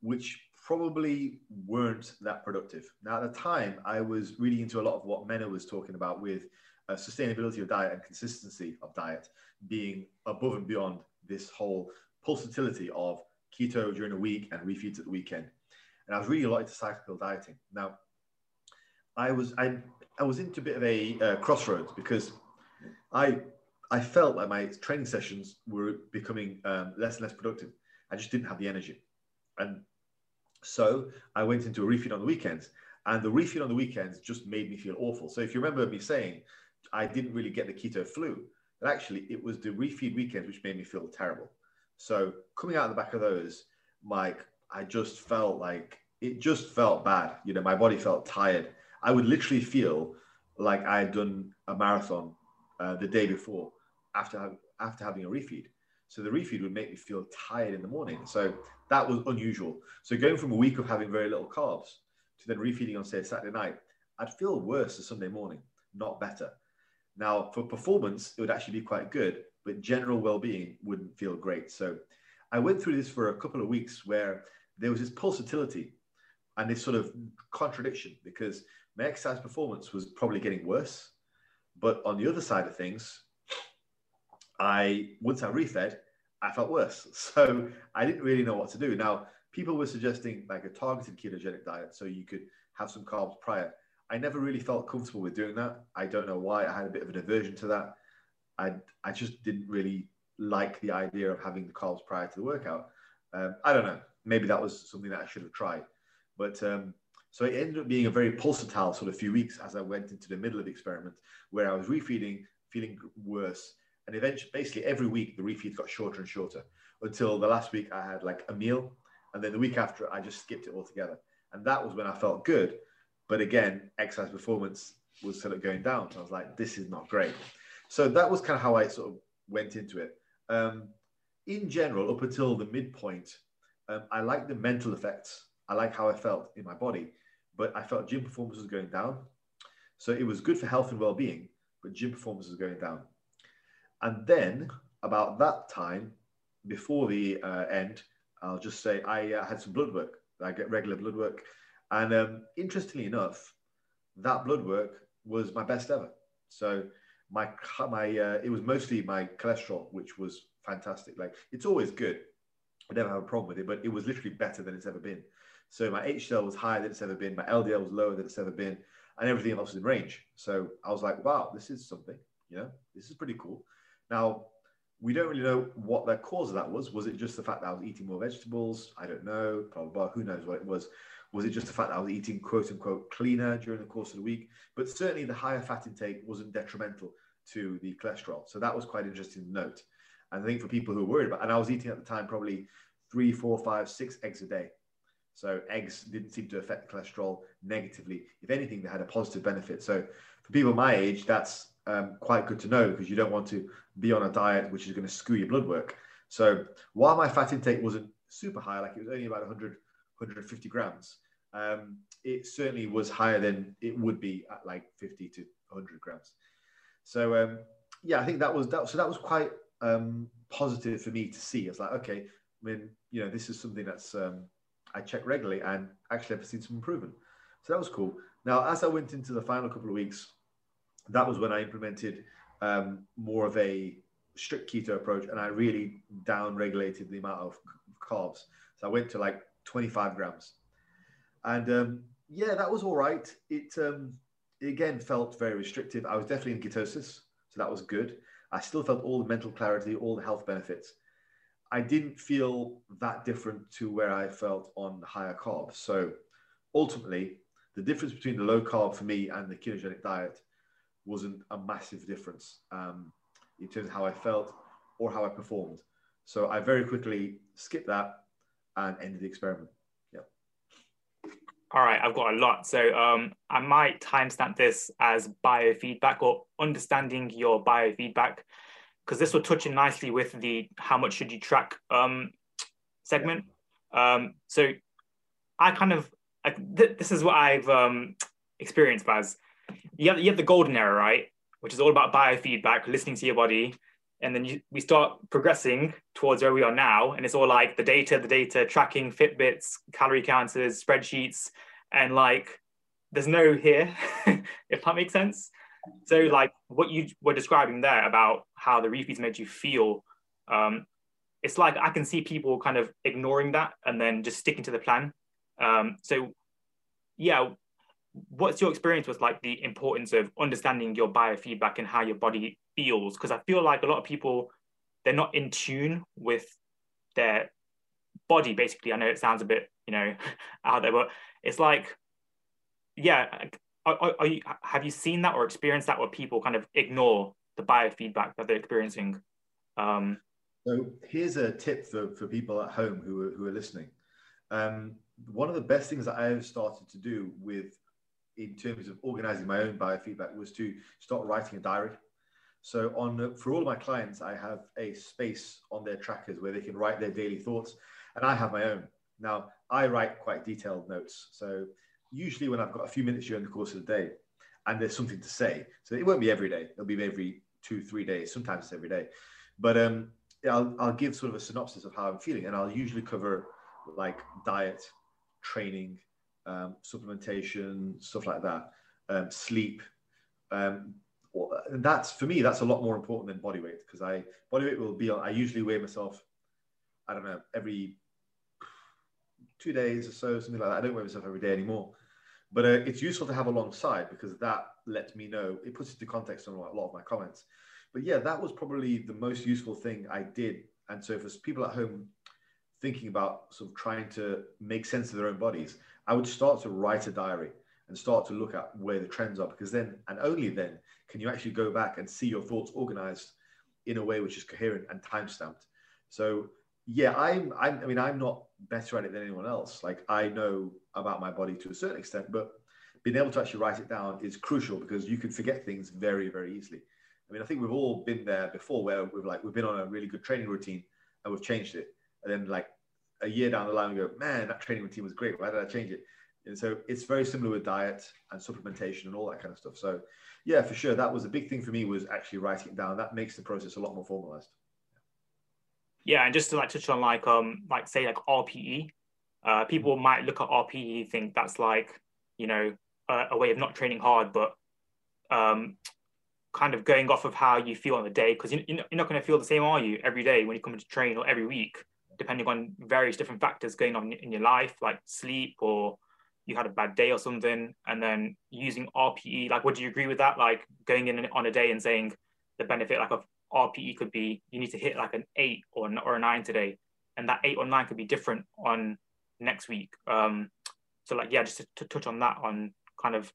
which probably weren't that productive. Now, at the time, I was really into a lot of what Menno was talking about with uh, sustainability of diet and consistency of diet being above and beyond this whole pulsatility of keto during the week and refeeds at the weekend. And I was really like to cyclical dieting. Now, I was I, I was into a bit of a uh, crossroads, because I I felt like my training sessions were becoming um, less and less productive. I just didn't have the energy. And so I went into a refeed on the weekends, and the refeed on the weekends just made me feel awful. So if you remember me saying, I didn't really get the keto flu, but actually it was the refeed weekends which made me feel terrible. So coming out of the back of those, like, I just felt like, it just felt bad. You know, my body felt tired. I would literally feel like I had done a marathon Uh, the day before after after having a refeed. So the refeed would make me feel tired in the morning. So that was unusual. So going from a week of having very little carbs to then refeeding on, say, Saturday night, I'd feel worse the Sunday morning, not better. Now, for performance, it would actually be quite good, but general well-being wouldn't feel great. So I went through this for a couple of weeks where there was this pulsatility and this sort of contradiction, because my exercise performance was probably getting worse. But on the other side of things, I once I refed, I felt worse. So I didn't really know what to do. Now, people were suggesting like a targeted ketogenic diet, so you could have some carbs prior. I never really felt comfortable with doing that. I don't know why. I had a bit of an aversion to that. I, I just didn't really like the idea of having the carbs prior to the workout. Um, I don't know. Maybe that was something that I should have tried. But um, so it ended up being a very pulsatile sort of few weeks as I went into the middle of the experiment, where I was refeeding, feeling worse. And eventually, basically every week, the refeeds got shorter and shorter, until the last week I had like a meal. And then the week after, I just skipped it altogether. And that was when I felt good. But again, exercise performance was sort of going down. So I was like, this is not great. So that was kind of how I sort of went into it. Um, in general, up until the midpoint, um, I liked the mental effects. I like how I felt in my body. But I felt gym performance was going down. So it was good for health and well-being, but gym performance was going down. And then about that time, before the uh, end, I'll just say I uh, had some blood work. I get regular blood work. And um, interestingly enough, that blood work was my best ever. So my, my uh, it was mostly my cholesterol, which was fantastic. Like, it's always good. I never have a problem with it, but it was literally better than it's ever been. So my H D L was higher than it's ever been. My L D L was lower than it's ever been, and everything else was in range. So I was like, wow, this is something, you know, this is pretty cool. Now, we don't really know what the cause of that was. Was it just the fact that I was eating more vegetables? I don't know, blah, blah, blah. Who knows what it was? Was it just the fact that I was eating quote unquote cleaner during the course of the week? But certainly the higher fat intake wasn't detrimental to the cholesterol. So that was quite interesting to note. And I think for people who were worried about, and I was eating at the time probably three, four, five, six eggs a day. So eggs didn't seem to affect cholesterol negatively. If anything, they had a positive benefit. So for people my age, that's um, quite good to know, because you don't want to be on a diet which is going to skew your blood work. So while my fat intake wasn't super high, like it was only about one hundred, one hundred fifty grams, um, it certainly was higher than it would be at like fifty to one hundred grams. So um, yeah, I think that was, that, so that was quite um, positive for me to see. It's like, okay, I mean, you know, this is something that's, um, I check regularly, and actually I've seen some improvement. So that was cool. Now, as I went into the final couple of weeks, that was when I implemented um, more of a strict keto approach, and I really down-regulated the amount of carbs. So I went to like twenty-five grams. And um, yeah, that was all right. It, um, it again felt very restrictive. I was definitely in ketosis, so that was good. I still felt all the mental clarity, all the health benefits. I didn't feel that different to where I felt on higher carbs. So ultimately, the difference between the low carb for me and the ketogenic diet wasn't a massive difference um, in terms of how I felt or how I performed. So I very quickly skipped that and ended the experiment. Yeah. All right, I've got a lot. So um, I might timestamp this as biofeedback or understanding your biofeedback, because this will touch in nicely with the how much should you track um, segment. Yeah. Um, so I kind of, I, th this is what I've um, experienced, Baz. You have, you have the golden era, right? Which is all about biofeedback, listening to your body. And then you, we start progressing towards where we are now. And it's all like the data, the data, tracking, Fitbits, calorie counters, spreadsheets. And like, there's no here, if that makes sense. So like what you were describing there about how the refeeds made you feel, um, it's like I can see people kind of ignoring that and then just sticking to the plan. Um, so yeah, what's your experience with like the importance of understanding your biofeedback and how your body feels? Because I feel like a lot of people, they're not in tune with their body, basically. I know it sounds a bit, you know, out there, but it's like, yeah, are, are you, have you seen that or experienced that where people kind of ignore the biofeedback that they're experiencing? Um, so here's a tip for, for people at home who are, who are listening. Um, one of the best things that I have started to do with in terms of organizing my own biofeedback was to start writing a diary. So on, for all of my clients, I have a space on their trackers where they can write their daily thoughts, and I have my own. Now, I write quite detailed notes. So usually when I've got a few minutes during the course of the day and there's something to say, so it won't be every day, it'll be every two, three days, sometimes it's every day. But um, I'll, I'll give sort of a synopsis of how I'm feeling, and I'll usually cover like diet, training, Um, supplementation, stuff like that, um, sleep. Um, or, and that's, for me, that's a lot more important than body weight, because I, body weight will be, I usually weigh myself, I don't know, every two days or so, something like that. I don't weigh myself every day anymore. But uh, it's useful to have alongside, because that lets me know, it puts into context on a lot of my comments. But yeah, that was probably the most useful thing I did. And so for people at home thinking about sort of trying to make sense of their own bodies, I would start to write a diary and start to look at where the trends are, because then, and only then, can you actually go back and see your thoughts organized in a way which is coherent and time-stamped. So yeah, I'm, I'm, I mean, I'm not better at it than anyone else. Like, I know about my body to a certain extent, but being able to actually write it down is crucial, because you can forget things very, very easily. I mean, I think we've all been there before where we've like, we've been on a really good training routine and we've changed it. And then like, a year down the line, we go, man, that training routine was great. Why did I change it? And so it's very similar with diet and supplementation and all that kind of stuff. So yeah, for sure, that was a big thing for me, was actually writing it down. That makes the process a lot more formalized. Yeah, and just to like touch on like um like say like R P E, uh, people might look at R P E, think that's like, you know, a, a way of not training hard, but um kind of going off of how you feel on the day, because you're not going to feel the same, are you, every day when you come to train, or every week, depending on various different factors going on in your life, like sleep, or you had a bad day or something. And then using R P E, like, would you agree with that? Like going in on a day and saying the benefit like of R P E could be, you need to hit like an eight or or a nine today. And that eight or nine could be different on next week. Um, so like, yeah, just to, to touch on that, on kind of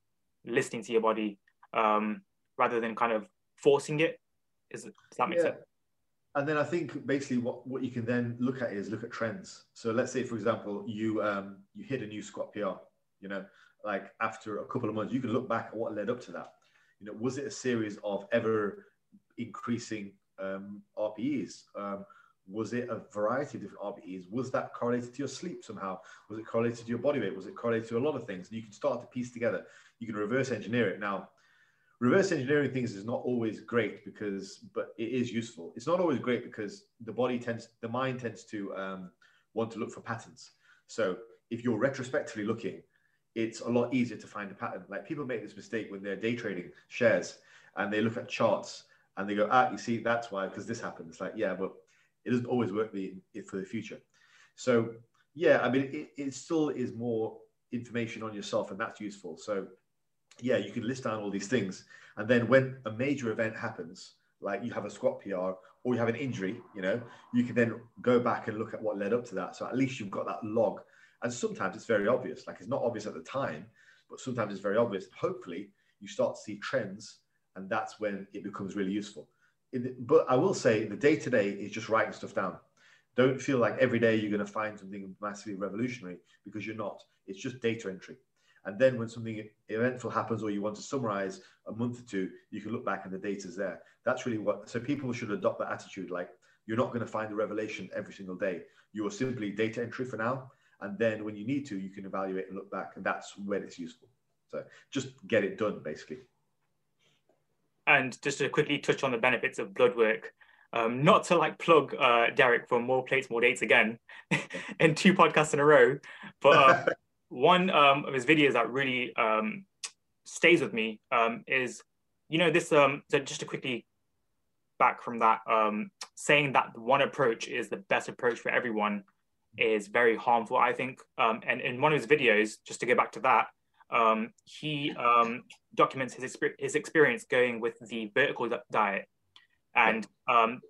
listening to your body um, rather than kind of forcing it. Is, does that make yeah. sense? And then I think basically what, what you can then look at is look at trends. So let's say, for example, you um, you hit a new squat P R, you know, like after a couple of months, you can look back at what led up to that. You know, was it a series of ever increasing um, R P Es? Um, was it a variety of different R P Es? Was that correlated to your sleep somehow? Was it correlated to your body weight? Was it correlated to a lot of things? And you can start to piece together. You can reverse engineer it. Now, reverse engineering things is not always great because, but it is useful. It's not always great because the body tends, the mind tends to um, want to look for patterns. So if you're retrospectively looking, it's a lot easier to find a pattern. Like people make this mistake when they're day trading shares and they look at charts and they go, ah, you see, that's why, because this happened. It's like, yeah, but it doesn't always work the, it for the future. So yeah, I mean, it, it still is more information on yourself, and that's useful. So yeah, you can list down all these things. And then when a major event happens, like you have a squat P R or you have an injury, you know, you can then go back and look at what led up to that. So at least you've got that log And sometimes it's very obvious, like it's not obvious at the time, but sometimes it's very obvious. Hopefully you start to see trends, and that's when it becomes really useful. In the, but I will say the day-to-day is just writing stuff down. Don't feel like every day you're going to find something massively revolutionary, because you're not. It's just data entry. And then when something eventful happens, or you want to summarize a month or two, you can look back and the data's there. That's really what, so people should adopt that attitude. Like, you're not going to find a revelation every single day. You are simply data entry for now. And then when you need to, you can evaluate and look back, and that's when it's useful. So just get it done, basically. And just to quickly touch on the benefits of blood work, um, not to like plug uh, Derek from More Plates, More Dates again, in two podcasts in a row, but uh, one um, of his videos that really um, stays with me um, is, you know, this, um, so just to quickly back from that, um, saying that one approach is the best approach for everyone is very harmful, I think. Um, and in one of his videos, just to go back to that, um, he um, documents his, exp his experience going with the vertical diet. And um,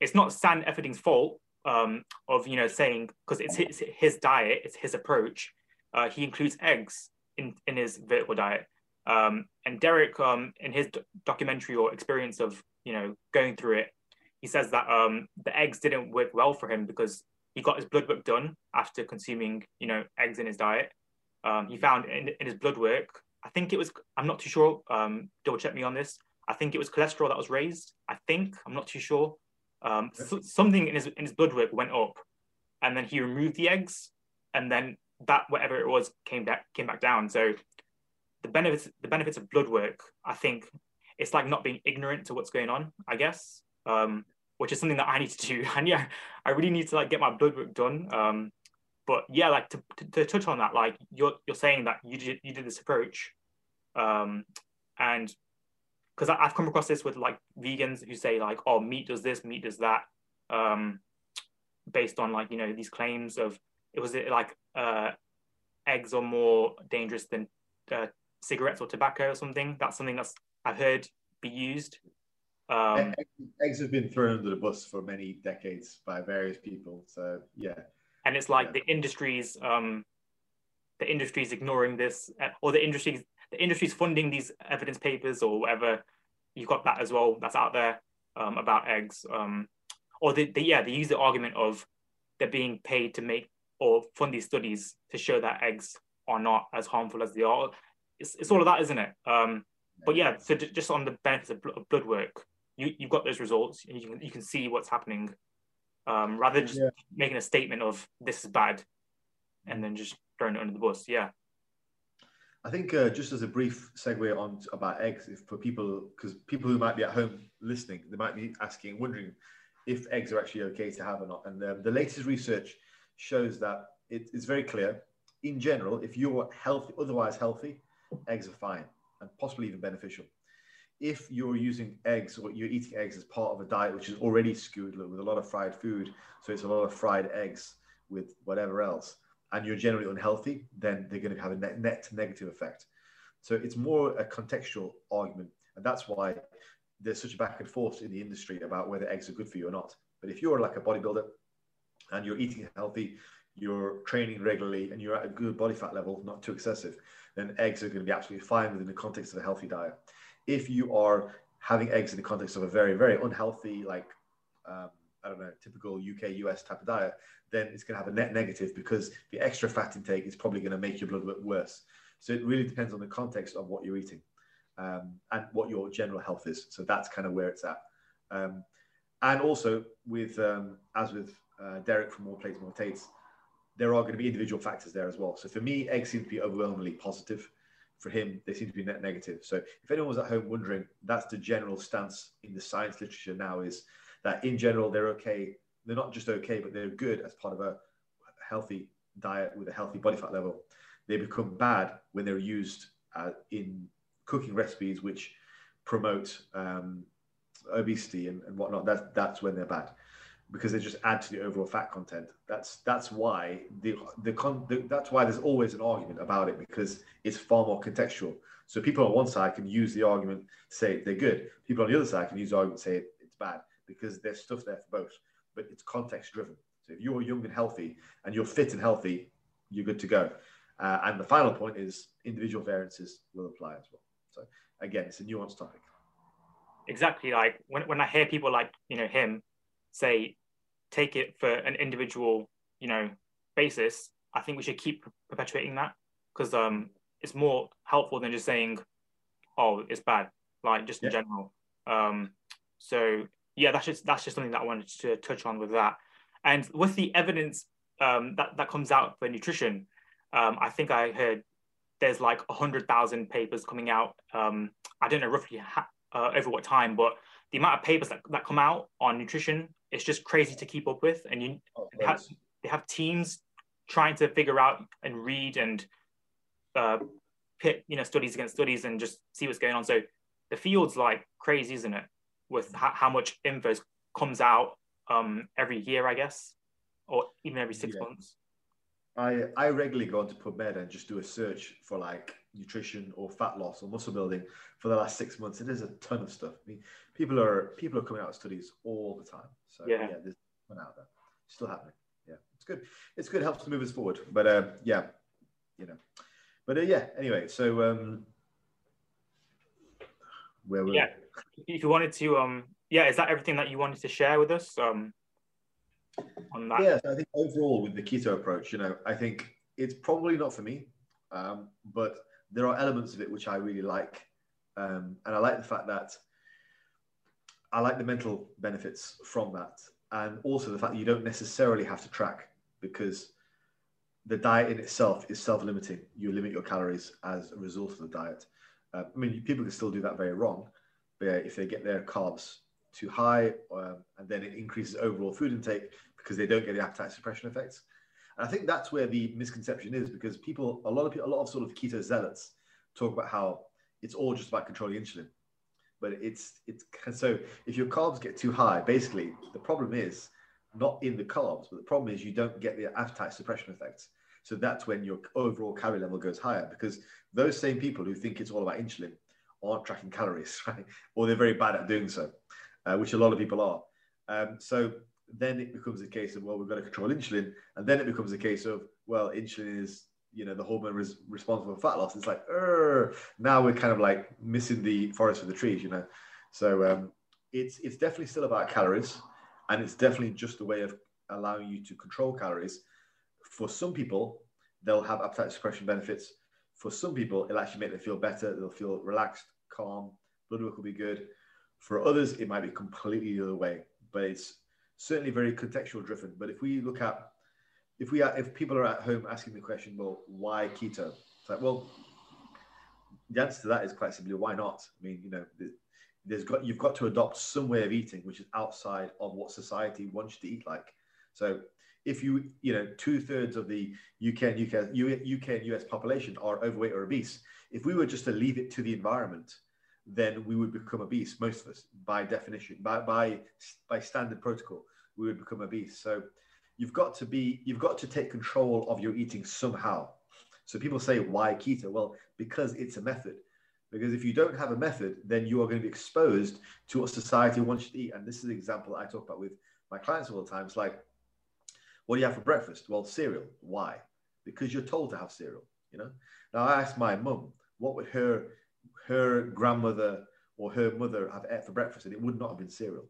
it's not Stan Efferding's fault um, of, you know, saying, because it's his, his diet, it's his approach. Uh, he includes eggs in, in his vertical diet. Um, and Derek, um, in his documentary or experience of, you know, going through it, he says that um, the eggs didn't work well for him because he got his blood work done after consuming, you know, eggs in his diet. Um, he found in, in his blood work, I think it was, I'm not too sure, um, double check me on this. I think it was cholesterol that was raised. I think, I'm not too sure. Um, so, something in his, in his blood work went up, and then he removed the eggs, and then that, whatever it was, came back, came back down. So the benefits, the benefits of blood work, I think it's like not being ignorant to what's going on, I guess. Um, which is something that I need to do. And yeah, I really need to like get my blood work done. Um, but yeah, like to, to, to touch on that, like you're, you're saying that you did, you did this approach. Um, and cause I, I've come across this with like vegans who say like, oh, meat does this, meat does that. Um, based on like, you know, these claims of, it was like uh, eggs are more dangerous than uh, cigarettes or tobacco or something. That's something that's I've heard be used. Um, eggs have been thrown under the bus for many decades by various people, so yeah. And it's like yeah. the industries, um, the industries ignoring this, or the industries, the industries funding these evidence papers or whatever. You've got that as well. That's out there um, about eggs, um, or the, the yeah, they use the argument of they're being paid to make or fund these studies to show that eggs are not as harmful as they are. It's, it's all of that, isn't it? Um, yeah. But yeah, so just on the benefits of bl- blood work. You, you've got those results, and you can, you can see what's happening, um, rather than just yeah. making a statement of this is bad, and then just throwing it under the bus. Yeah, I think uh, just as a brief segue on about eggs, if for people, because people who might be at home listening, they might be asking, wondering if eggs are actually okay to have or not. And uh, the latest research shows that it is very clear. In general, if you're healthy, otherwise healthy, eggs are fine and possibly even beneficial. If you're using eggs or you're eating eggs as part of a diet, which is already skewed with a lot of fried food, so it's a lot of fried eggs with whatever else, and you're generally unhealthy, then they're going to have a net, net negative effect. So it's more a contextual argument. And that's why there's such a back and forth in the industry about whether eggs are good for you or not. But if you're like a bodybuilder and you're eating healthy, you're training regularly, and you're at a good body fat level, not too excessive, then eggs are going to be absolutely fine within the context of a healthy diet. If you are having eggs in the context of a very, very unhealthy, like, um, I don't know, typical U K, U S type of diet, then it's going to have a net negative because the extra fat intake is probably going to make your blood work worse. So it really depends on the context of what you're eating um, and what your general health is. So that's kind of where it's at. Um, and also with, um, as with uh, Derek from More Plates, More Tates, there are going to be individual factors there as well. So for me, eggs seem to be overwhelmingly positive. For him, they seem to be net negative. So if anyone was at home wondering, that's the general stance in the science literature now, is that in general, they're okay. They're not just okay, but they're good as part of a healthy diet with a healthy body fat level. They become bad when they're used uh, in cooking recipes which promote um, obesity and, and whatnot. That's, that's when they're bad, because they just add to the overall fat content. That's that's why the the, con, the that's why there's always an argument about it, because it's far more contextual. So people on one side can use the argument to say they're good. People on the other side can use the argument to say it's bad, because there's stuff there for both. But it's context driven. So if you're young and healthy and you're fit and healthy, you're good to go. Uh, and the final point is individual variances will apply as well. So again, it's a nuanced topic. Exactly. Like when, when I hear people like, you know, him say, take it for an individual, you know, basis, I think we should keep perpetuating that, because um, it's more helpful than just saying, oh, it's bad, like just yeah. in general. Um, so yeah, that's just, that's just something that I wanted to touch on with that. And with the evidence um, that, that comes out for nutrition, um, I think I heard there's like one hundred thousand papers coming out. Um, I don't know roughly ha- uh, over what time, but the amount of papers that, that come out on nutrition, it's just crazy to keep up with. And you oh, they, have, they have teams trying to figure out and read and uh, pit, you know, studies against studies and just see what's going on. So the field's like crazy, isn't it? With how, how much info comes out um, every year, I guess, or even every six yeah. months. I, I regularly go onto PubMed and just do a search for like nutrition or fat loss or muscle building for the last six months. It is a ton of stuff. I mean, people are people are coming out with studies all the time. So yeah, yeah there's one out there. It's still happening. Yeah, it's good. It's good. It helps to move us forward. But uh, yeah, you know. But uh, yeah, anyway. So um, where were? Yeah, we? If you wanted to, um, yeah, is that everything that you wanted to share with us? Um, on that? Yeah, so I think overall with the keto approach, you know, I think it's probably not for me, um, but there are elements of it which I really like, um, and I like the fact that I like the mental benefits from that, and also the fact that you don't necessarily have to track, because the diet in itself is self-limiting. You limit your calories as a result of the diet. Uh, I mean, people can still do that very wrong, but if they get their carbs too high, um, and then it increases overall food intake because they don't get the appetite suppression effects. And I think that's where the misconception is, because people, a lot of people, a lot of sort of keto zealots talk about how it's all just about controlling insulin. But it's, it's so if your carbs get too high, basically the problem is not in the carbs, but the problem is you don't get the appetite suppression effects. So that's when your overall calorie level goes higher, because those same people who think it's all about insulin aren't tracking calories, right? Or they're very bad at doing so. Uh, which a lot of people are. Um, so then it becomes a case of, well, we've got to control insulin. And then it becomes a case of, well, insulin is, you know, the hormone res- responsible for fat loss. It's like, er, now we're kind of like missing the forest for the trees, you know. So um, it's it's definitely still about calories. And it's definitely just a way of allowing you to control calories. For some people, they'll have appetite suppression benefits. For some people, it'll actually make them feel better. They'll feel relaxed, calm, blood work will be good. For others, it might be completely the other way, but it's certainly very contextual driven. But if we look at, if we are, if people are at home asking the question, well, why keto? It's like, well, the answer to that is quite simply, why not? I mean, you know, there's got, you've got to adopt some way of eating, which is outside of what society wants you to eat like. So if you, you know, two thirds of the U K and U S population are overweight or obese. If we were just to leave it to the environment, then we would become obese, most of us, by definition, by by by standard protocol, we would become obese. So you've got to be, you've got to take control of your eating somehow. So people say, why keto? Well, because it's a method. Because if you don't have a method, then you are going to be exposed to what society wants you to eat. And this is an example I talk about with my clients all the time. It's like, what do you have for breakfast? Well, cereal. Why? Because you're told to have cereal, you know? Now I asked my mum, what would her... her grandmother or her mother have ate for breakfast, and it would not have been cereal.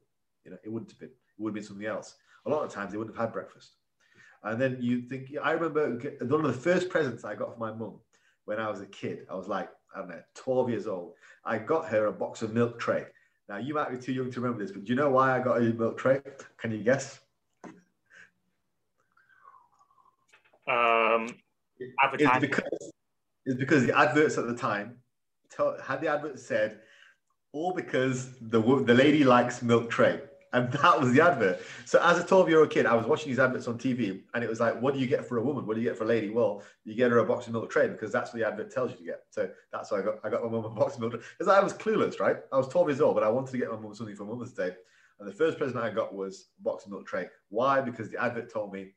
You know, it wouldn't have been. It would have been something else. A lot of times they wouldn't have had breakfast. And then you think, I remember one of the first presents I got from my mum when I was a kid. I was like, I don't know, twelve years old. I got her a box of milk tray. Now you might be too young to remember this, but do you know why I got her a milk tray? Can you guess? Um, it's because, it's because the adverts at the time had the advert said, all because the the lady likes milk tray. And that was the advert. So as a twelve-year-old kid, I was watching these adverts on T V, and it was like, what do you get for a woman? What do you get for a lady? Well, you get her a box of milk tray, because that's what the advert tells you to get. So that's why I got I got my mum a box of milk tray. Because I was clueless, right? I was twelve years old, but I wanted to get my mum something for Mother's Day. And the first present I got was a box of milk tray. Why? Because the advert told me,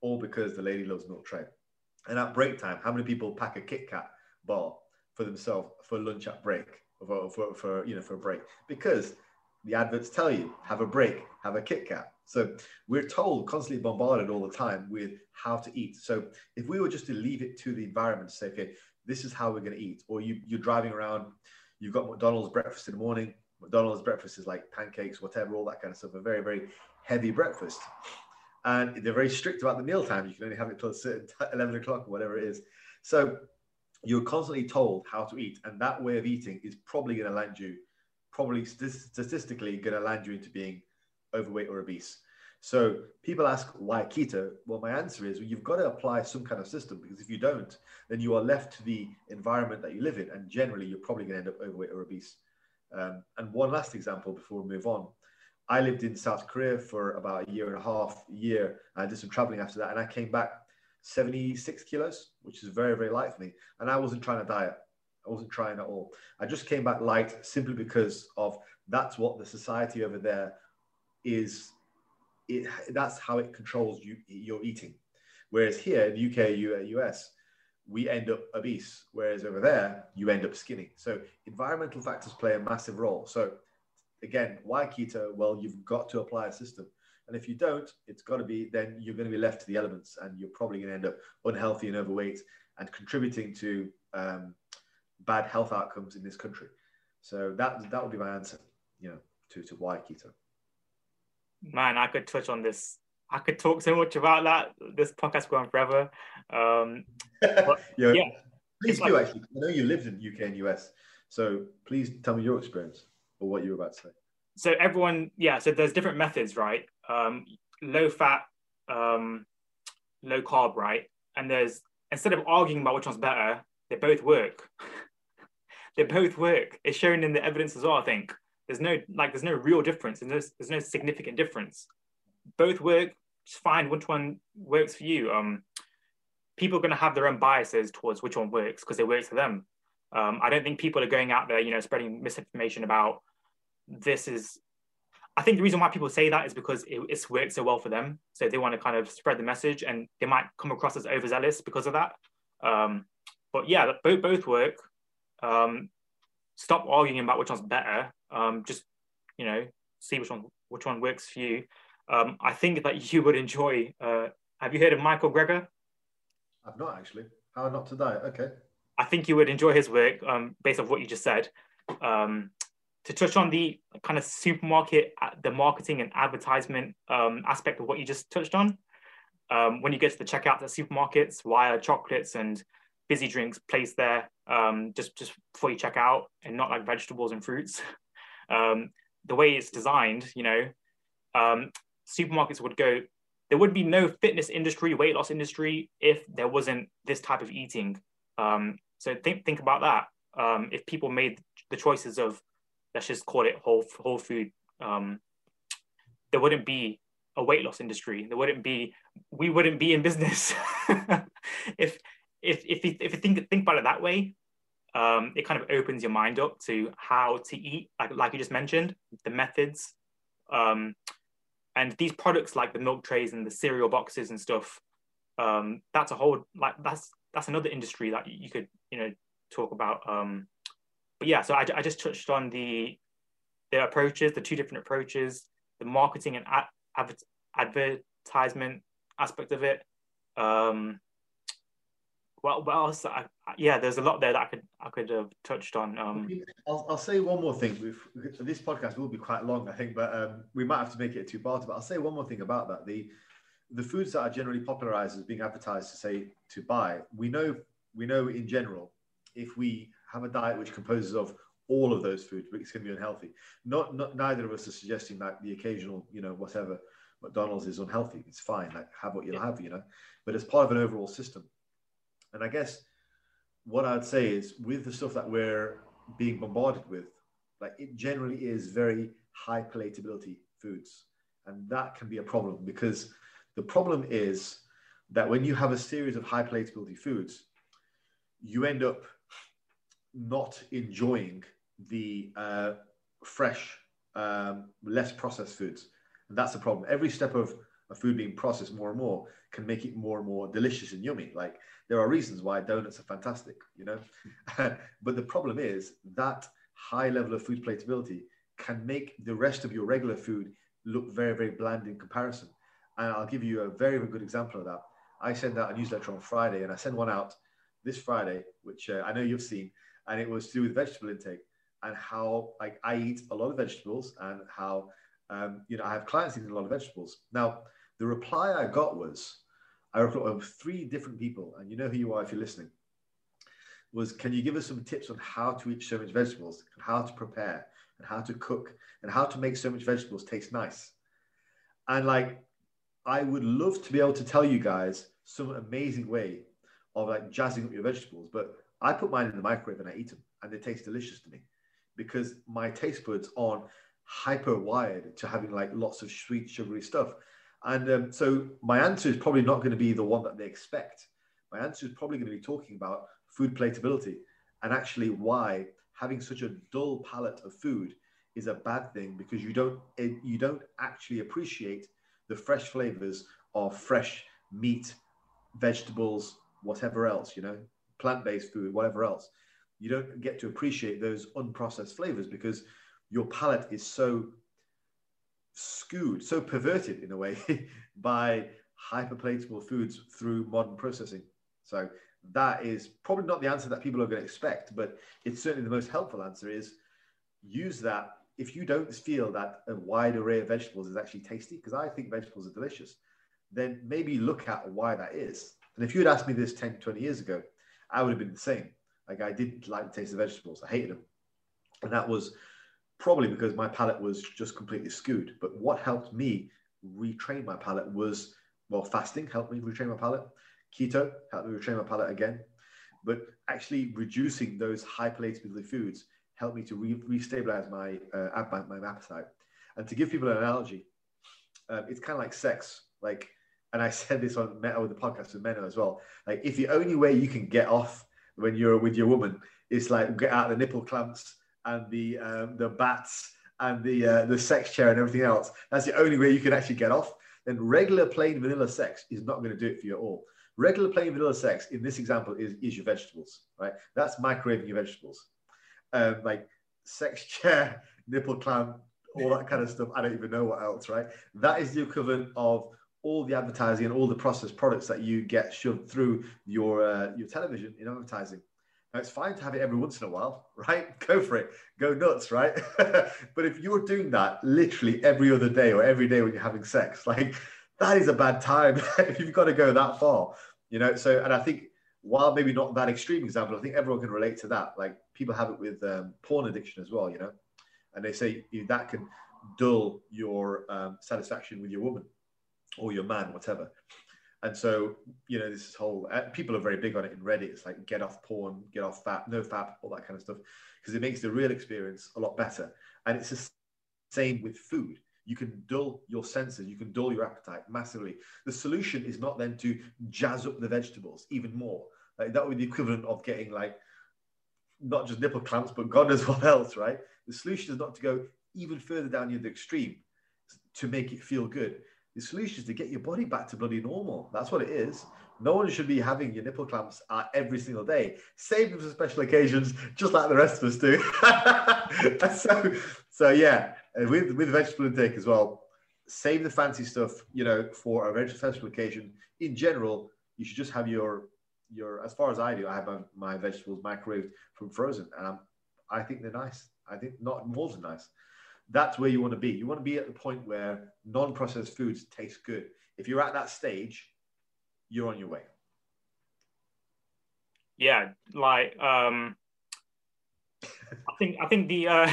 all because the lady loves milk tray. And at break time, how many people pack a Kit Kat bar for themselves for lunch at break, for, for, for, you know, for a break? Because the adverts tell you, have a break, have a Kit Kat. So we're told, constantly bombarded all the time with how to eat. So if we were just to leave it to the environment to say, okay, this is how we're going to eat, or you, you're driving around, you've got McDonald's breakfast in the morning. McDonald's breakfast is like pancakes, whatever, all that kind of stuff, a very, very heavy breakfast. And they're very strict about the meal time. You can only have it till a certain t- eleven o'clock or whatever it is. So you're constantly told how to eat. And that way of eating is probably going to land you, probably st- statistically going to land you into being overweight or obese. So people ask, why keto? Well, my answer is, well, you've got to apply some kind of system, because if you don't, then you are left to the environment that you live in. And generally, you're probably going to end up overweight or obese. Um, and one last example before we move on. I lived in South Korea for about a year and a half, year. I did some traveling after that, and I came back seventy-six kilos, which is very, very light for me. And I wasn't trying to diet. I wasn't trying at all. I just came back light simply because of that's what the society over there is. It, that's how it controls you, your eating. Whereas here in the U K, U S, we end up obese, whereas over there, you end up skinny. So environmental factors play a massive role. So again, why keto? Well, you've got to apply a system. And if you don't, it's got to be, then you're going to be left to the elements, and you're probably going to end up unhealthy and overweight and contributing to um, bad health outcomes in this country. So that that would be my answer, you know, to, to why keto. Man, I could touch on this. I could talk so much about that. This podcast going forever. Um, but, yeah. yeah, please do, like, actually. I know you lived in the U K and U S, so please tell me your experience or what you were about to say. So everyone, yeah. So there's different methods, right? Um, low fat, um, low carb, right? And there's, instead of arguing about which one's better, they both work. they both work. It's shown in the evidence as well. I think there's no like there's no real difference, and there's there's no significant difference. Both work. Just find which one works for you. Um, people are going to have their own biases towards which one works because it works for them. Um, I don't think people are going out there, you know, spreading misinformation about this is. I think the reason why people say that is because it, it's worked so well for them, so they want to kind of spread the message, and they might come across as overzealous because of that. Um, but yeah, both both work. Um, stop arguing about which one's better. Um, just you know, see which one which one works for you. Um, I think that you would enjoy. Uh, have you heard of Michael Greger? I've not actually. How Not to Diet? Okay. I think you would enjoy his work um, based on what you just said. Um, to touch on the kind of supermarket, the marketing and advertisement um, aspect of what you just touched on. Um, when you get to the checkouts at supermarkets, why are chocolates and fizzy drinks placed there um, just, just before you check out, and not like vegetables and fruits? um, the way it's designed, you know. Um, supermarkets would go, there would be no fitness industry, weight loss industry, if there wasn't this type of eating. Um, so think think about that. Um, if people made the choices of, let's just call it whole whole food, um, there wouldn't be a weight loss industry. There wouldn't be, we wouldn't be in business. if if if you, if you think think about it that way, um, it kind of opens your mind up to how to eat, like like you just mentioned, the methods. Um, And these products, like the milk trays and the cereal boxes and stuff, um, that's a whole like that's that's another industry that you could you know talk about. Um, but yeah, so I, I just touched on the the approaches, the two different approaches, the marketing and ad, ad, advertisement aspect of it. Um, what, what else? I, yeah, there's a lot there that I could I could have touched on. Um, I'll, I'll say one more thing. We've, this podcast will be quite long, I think, but um, we might have to make it a two-parter. But I'll say one more thing about that. The the foods that are generally popularized as being advertised to say to buy. We know we know in general, if we have a diet which composes of all of those foods, it's going to be unhealthy. Not not neither of us are suggesting that the occasional you know whatever McDonald's is unhealthy. It's fine. Like have what you yeah. have, you know. But it's part of an overall system, and I guess. What I'd say is with the stuff that we're being bombarded with, like it generally is very high palatability foods. And that can be a problem because the problem is that when you have a series of high palatability foods, you end up not enjoying the uh, fresh, um, less processed foods. And that's the problem. Every step of a food being processed more and more can make it more and more delicious and yummy. Like there are reasons why donuts are fantastic, you know, but the problem is that high level of food palatability can make the rest of your regular food look very, very bland in comparison. And I'll give you a very, very good example of that. I send out a newsletter on Friday, and I sent one out this Friday, which uh, I know you've seen, and it was to do with vegetable intake and how, like, I eat a lot of vegetables and how, um, you know, I have clients eating a lot of vegetables. Now, the reply I got was, I replied with three different people, and you know who you are if you're listening, was, can you give us some tips on how to eat so much vegetables, and how to prepare, and how to cook, and how to make so much vegetables taste nice? And like, I would love to be able to tell you guys some amazing way of like jazzing up your vegetables, but I put mine in the microwave and I eat them, and they taste delicious to me because my taste buds aren't hyper wired to having like lots of sweet, sugary stuff. And um, so my answer is probably not going to be the one that they expect. My answer is probably going to be talking about food palatability and actually why having such a dull palate of food is a bad thing, because you don't you don't actually appreciate the fresh flavors of fresh meat, vegetables, whatever else, you know, plant-based food, whatever else. You don't get to appreciate those unprocessed flavors because your palate is so skewed, so perverted in a way by hyperpalatable foods through modern processing. So that is probably not the answer that people are going to expect, but it's certainly the most helpful answer is use that. If you don't feel that a wide array of vegetables is actually tasty, because I think vegetables are delicious, then maybe look at why that is. And if you had asked me this ten, twenty years ago, I would have been the same. Like, I didn't like the taste of vegetables. I hated them. And that was probably because my palate was just completely skewed. But what helped me retrain my palate was, well, fasting helped me retrain my palate. Keto helped me retrain my palate again. But actually reducing those high palatability foods helped me to re restabilize my, uh, my, my appetite. And to give people an analogy, um, it's kind of like sex. Like, and I said this on Menno, the podcast with Menno as well. Like, if the only way you can get off when you're with your woman is like get out the nipple clamps and the um, the bats and the uh, the sex chair and everything else, that's the only way you can actually get off, then regular plain vanilla sex is not going to do it for you at all. Regular plain vanilla sex in this example is, is your vegetables, right? That's microwaving your vegetables. Um, like sex chair, nipple clamp, all that kind of stuff. I don't even know what else, right? That is the equivalent of all the advertising and all the processed products that you get shoved through your uh, your television in advertising. Now, it's fine to have it every once in a while, right? Go for it. Go nuts, right? But if you're doing that literally every other day or every day when you're having sex, like, that is a bad time if you've got to go that far, you know? So, and I think while maybe not that extreme example, I think everyone can relate to that. Like, people have it with um, porn addiction as well, you know? And they say that can dull your um, satisfaction with your woman or your man, whatever. And so, you know, this whole, uh, people are very big on it in Reddit. It's like, get off porn, get off fat, no fat, all that kind of stuff, because it makes the real experience a lot better. And it's the same with food. You can dull your senses, you can dull your appetite massively. The solution is not then to jazz up the vegetables even more. Like, that would be the equivalent of getting like, not just nipple clamps, but God knows what else, right? The solution is not to go even further down the extreme to make it feel good. The solution is to get your body back to bloody normal. That's what it is. No one should be having your nipple clamps uh, every single day. Save them for special occasions, just like the rest of us do. so, so yeah. And with, with vegetable intake as well, save the fancy stuff, you know, for a vegetable occasion. In general, you should just have your, your as far as I do, I have my, my vegetables microwaved from frozen, and I'm, I think they're nice. I think not more than nice. That's where you want to be. You want to be at the point where non-processed foods taste good. If you're at that stage, you're on your way. Yeah, like... Um... I think I think the uh,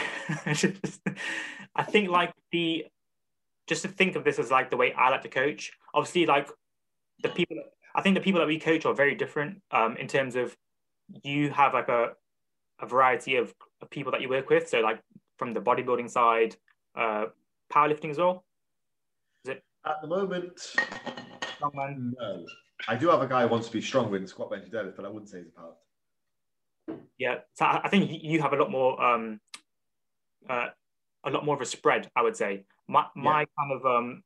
I think like the just to think of this as like the way I like to coach. Obviously, like the people I think the people that we coach are very different um, in terms of you have like a a variety of, of people that you work with. So like from the bodybuilding side, uh, powerlifting as well. Is it at the moment? Strongman. No, I do have a guy who wants to be strong with squat, bench, deadlift, but I wouldn't say he's a powerlifter. Yeah, so I think you have a lot more, um, uh, a lot more of a spread. I would say my my yeah. kind of um,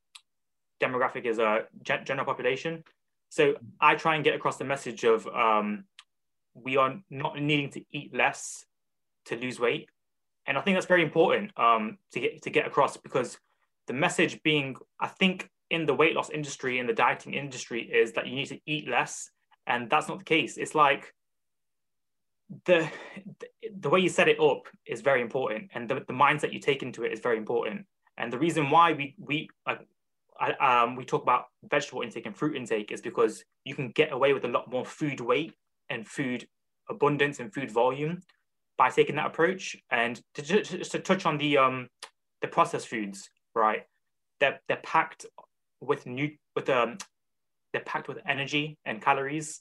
demographic is a general population, so I try and get across the message of um, we are not needing to eat less to lose weight, and I think that's very important um, to get to get across, because The message being, I think, in the weight loss industry, in the dieting industry, is that you need to eat less. And that's not the case. It's like the the way you set it up is very important. And the, the mindset you take into it is very important. And the reason why we we uh, um, we talk about vegetable intake and fruit intake is because you can get away with a lot more food weight and food abundance and food volume by taking that approach. And to, to, just to touch on the um the processed foods, right? They're they're packed with new with um they're packed with energy and calories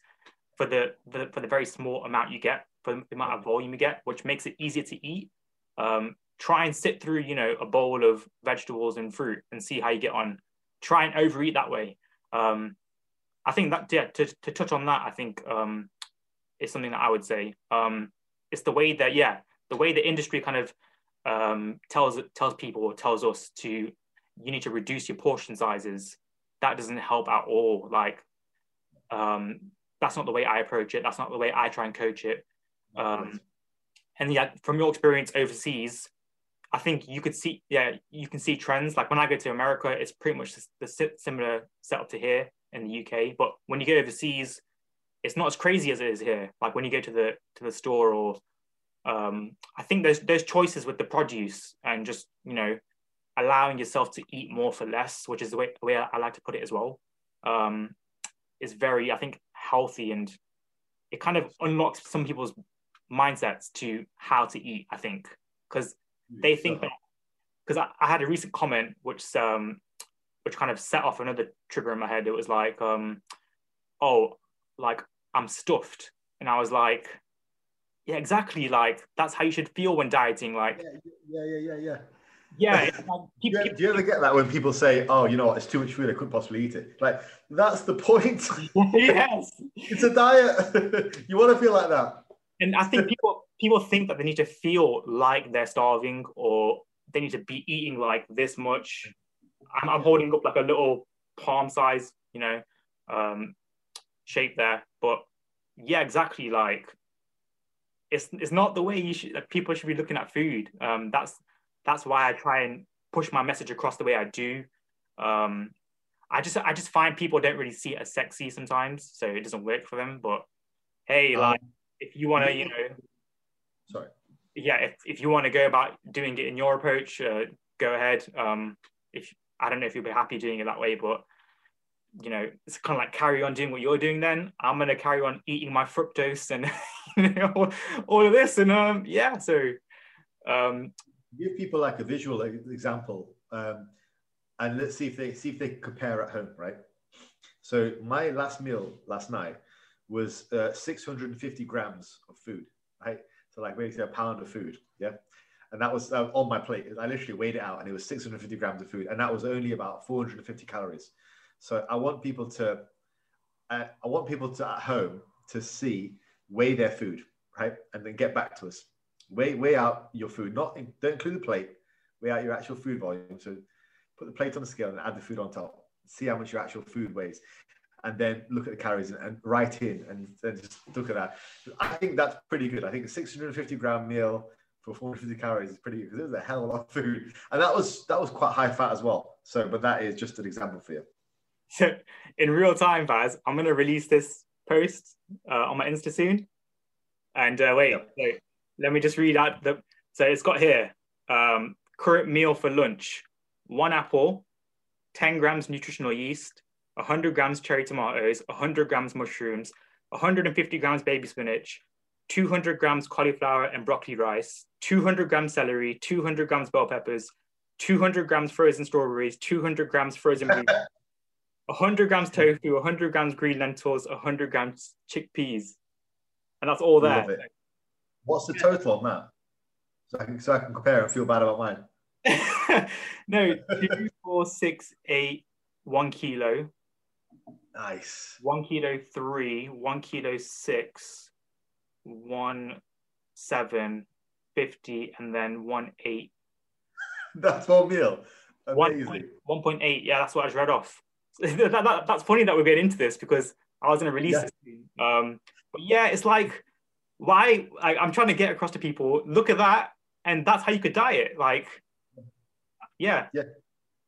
for the, the for the very small amount you get, for the amount of volume you get, which makes it easier to eat. Um, try and sit through, you know, a bowl of vegetables and fruit and see how you get on. Try and overeat that way. Um, I think that yeah, to to touch on that, I think um, is something that I would say. Um, it's the way that yeah, the way the industry kind of um, tells tells people or tells us to you need to reduce your portion sizes. That doesn't help at all. Like, um, that's not the way I approach it. That's not the way I try and coach it. Um, and yeah, from your experience overseas, I think you could see, yeah, you can see trends. Like when I go to America, it's pretty much the similar setup to here in the U K. But when you go overseas, it's not as crazy as it is here. Like when you go to the to the store, or um, I think there's there's choices with the produce and just, you know, allowing yourself to eat more for less, which is the way, the way I like to put it as well, um, is very, I think, healthy, and it kind of unlocks some people's mindsets to how to eat, I think, because they think that, because I, I had a recent comment which um, which kind of set off another trigger in my head. It was like, um, oh, like I'm stuffed, and I was like, yeah, exactly, like that's how you should feel when dieting, like yeah, yeah, yeah, yeah. yeah. Yeah. It's like, keep, do, you, do you ever get that when people say, "Oh, you know what? It's too much food. I couldn't possibly eat it." Like, that's the point. Yes, it's a diet. You want to feel like that. And I think people people think that they need to feel like they're starving, or they need to be eating like this much. I'm, I'm holding up like a little palm size, you know, um, shape there. But yeah, exactly. Like, it's it's not the way you should. Like, people should be looking at food. Um, that's That's why I try and push my message across the way I do. Um, I just I just find people don't really see it as sexy sometimes, so it doesn't work for them. But hey, like um, if you want to, you know, sorry, yeah, if if you want to go about doing it in your approach, uh, go ahead. Um, if I don't know if you'll be happy doing it that way, but you know, it's kind of like carry on doing what you're doing. Then I'm gonna carry on eating my fructose and you know, all of this, and um, yeah, so. Um, Give people like a visual example, um, and let's see if they see if they compare at home, right? So my last meal last night was uh, six hundred fifty grams of food, right? So like basically a pound of food, yeah. And that was uh, on my plate. I literally weighed it out, and it was six hundred fifty grams of food, and that was only about four hundred fifty calories. So I want people to, uh, I want people to at home to see weigh their food, right, and then get back to us. Weigh, weigh out your food, not in, don't include the plate, weigh out your actual food volume. So put the plate on the scale and add the food on top, see how much your actual food weighs, and then look at the calories and, and write in and then just look at that. I think that's pretty good. I think a six hundred fifty gram meal for four hundred fifty calories is pretty good, because it was a hell of a lot of food. And that was, that was quite high fat as well. So, but that is just an example for you. So in real time, Faz, I'm going to release this post uh, on my Insta soon. And uh, wait, yep. wait. Let me just read out the, so it's got here, um, current meal for lunch, one apple, ten grams nutritional yeast, one hundred grams cherry tomatoes, one hundred grams mushrooms, one hundred fifty grams baby spinach, two hundred grams cauliflower and broccoli rice, two hundred grams celery, two hundred grams bell peppers, two hundred grams frozen strawberries, two hundred grams frozen blueberries, one hundred grams tofu, one hundred grams green lentils, one hundred grams chickpeas. And that's all there. What's the total on that? So I can, so I can compare and feel bad about mine. No, two, four, six, eight, one kilo. Nice. One kilo three, one kilo six, one seven, fifty, and then one eight. That's one meal. Amazing. one point eight, yeah, that's what I just read off. that, that, that's funny that we're getting into this, because I was going to release yeah. it. Um, but yeah, it's like, why I, I'm trying to get across to people, look at that, and that's how you could diet. Like, yeah, yeah,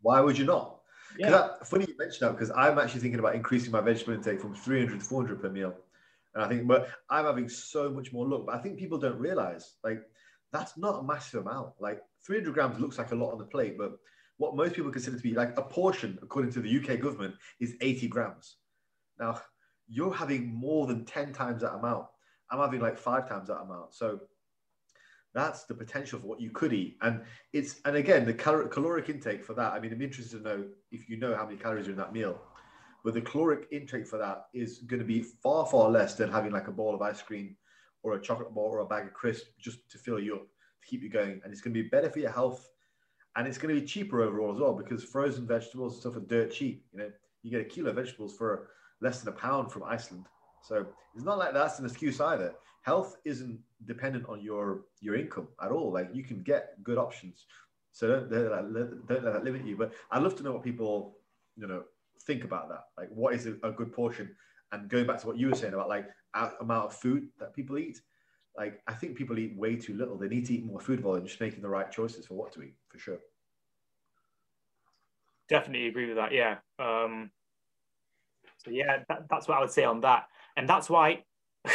Why would you not? Yeah. That, funny you mentioned that, because I'm actually thinking about increasing my vegetable intake from three hundred to four hundred per meal. And I think, but I'm having so much more luck. But I think people don't realize, like, that's not a massive amount. Like, three hundred grams looks like a lot on the plate, but what most people consider to be like a portion, according to the U K government, is eighty grams. Now, you're having more than ten times that amount. I'm having like five times that amount. So that's the potential for what you could eat. And it's, and again, the cal- caloric intake for that, I mean, I'm interested to know if you know how many calories are in that meal, but the caloric intake for that is going to be far, far less than having like a bowl of ice cream or a chocolate bar or a bag of crisps just to fill you up, to keep you going. And it's going to be better for your health. And it's going to be cheaper overall as well, because frozen vegetables and stuff are dirt cheap. You know, you get a kilo of vegetables for less than a pound from Iceland. So it's not like that's an excuse either. Health isn't dependent on your, your income at all. Like, you can get good options. So don't, don't, don't let that limit you. But I'd love to know what people, you know, think about that. Like, what is a, a good portion? And going back to what you were saying about like amount of food that people eat. Like, I think people eat way too little. They need to eat more food volume, just making the right choices for what to eat, for sure. Definitely agree with that, yeah. Um, so, yeah, that, that's what I would say on that. And that's why,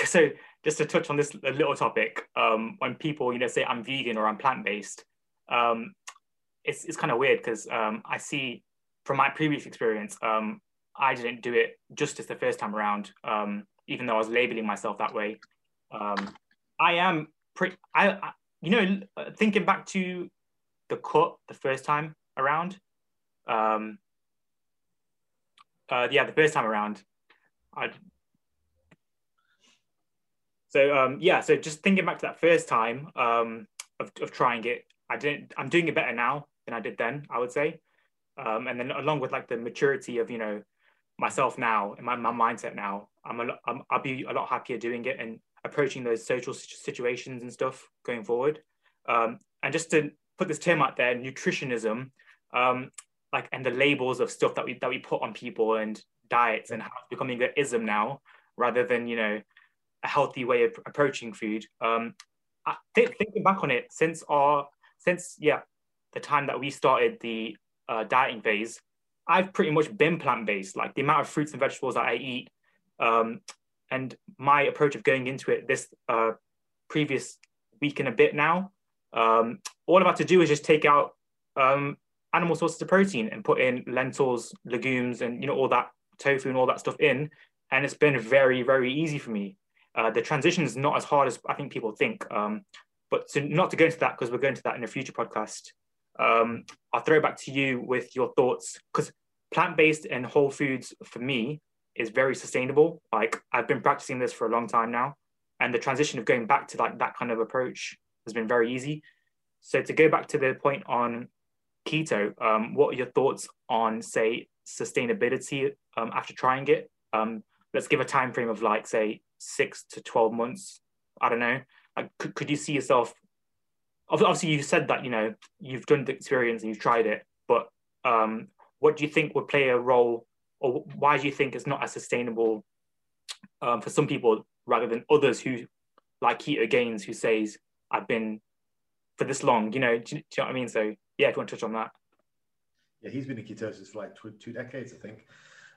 so just to touch on this a little topic, um, when people, you know, say I'm vegan or I'm plant-based, um, it's, it's kind of weird because um, I see from my previous experience, um, I didn't do it justice the first time around, um, even though I was labeling myself that way. Um, I am pretty, I, I, you know, thinking back to the cut the first time around, um, uh, yeah, the first time around, I, so, um, yeah, so just thinking back to that first time um, of, of trying it, I didn't, I'm doing it better now than I did then, I would say, um, and then along with, like, the maturity of, you know, myself now, and my, my mindset now, I'm, a, I'm I'll be a lot happier doing it and approaching those social situations and stuff going forward. Um, and just to put this term out there, nutritionism, um, like, and the labels of stuff that we, that we put on people and diets and how it's becoming an ism now, rather than, you know, a healthy way of approaching food. Um, I th- thinking back on it, since our, since, yeah, the time that we started the uh, dieting phase, I've pretty much been plant-based, like the amount of fruits and vegetables that I eat, um, and my approach of going into it this uh, previous week and a bit now, um, all I've had to do is just take out um, animal sources of protein and put in lentils, legumes, and, you know, all that tofu and all that stuff in. And it's been very, very easy for me. Uh, the transition is not as hard as I think people think. Um, but to, not to go into that, because we're going to that in a future podcast, um, I'll throw it back to you with your thoughts, because plant-based and whole foods for me is very sustainable. Like, I've been practicing this for a long time now, and the transition of going back to like that kind of approach has been very easy. So to go back to the point on keto, um, what are your thoughts on, say, sustainability um, after trying it? Um, let's give a time frame of like, say, six to twelve months. I don't know. Like, could, could you see yourself? Obviously, you said that, you know, you've done the experience and you've tried it, but um, what do you think would play a role? Or why do you think it's not as sustainable um, for some people rather than others who, like Keto Gains, who says, I've been for this long, you know, do, do you know what I mean? So, yeah, if you want to touch on that. Yeah, he's been in ketosis for like two, two decades, I think.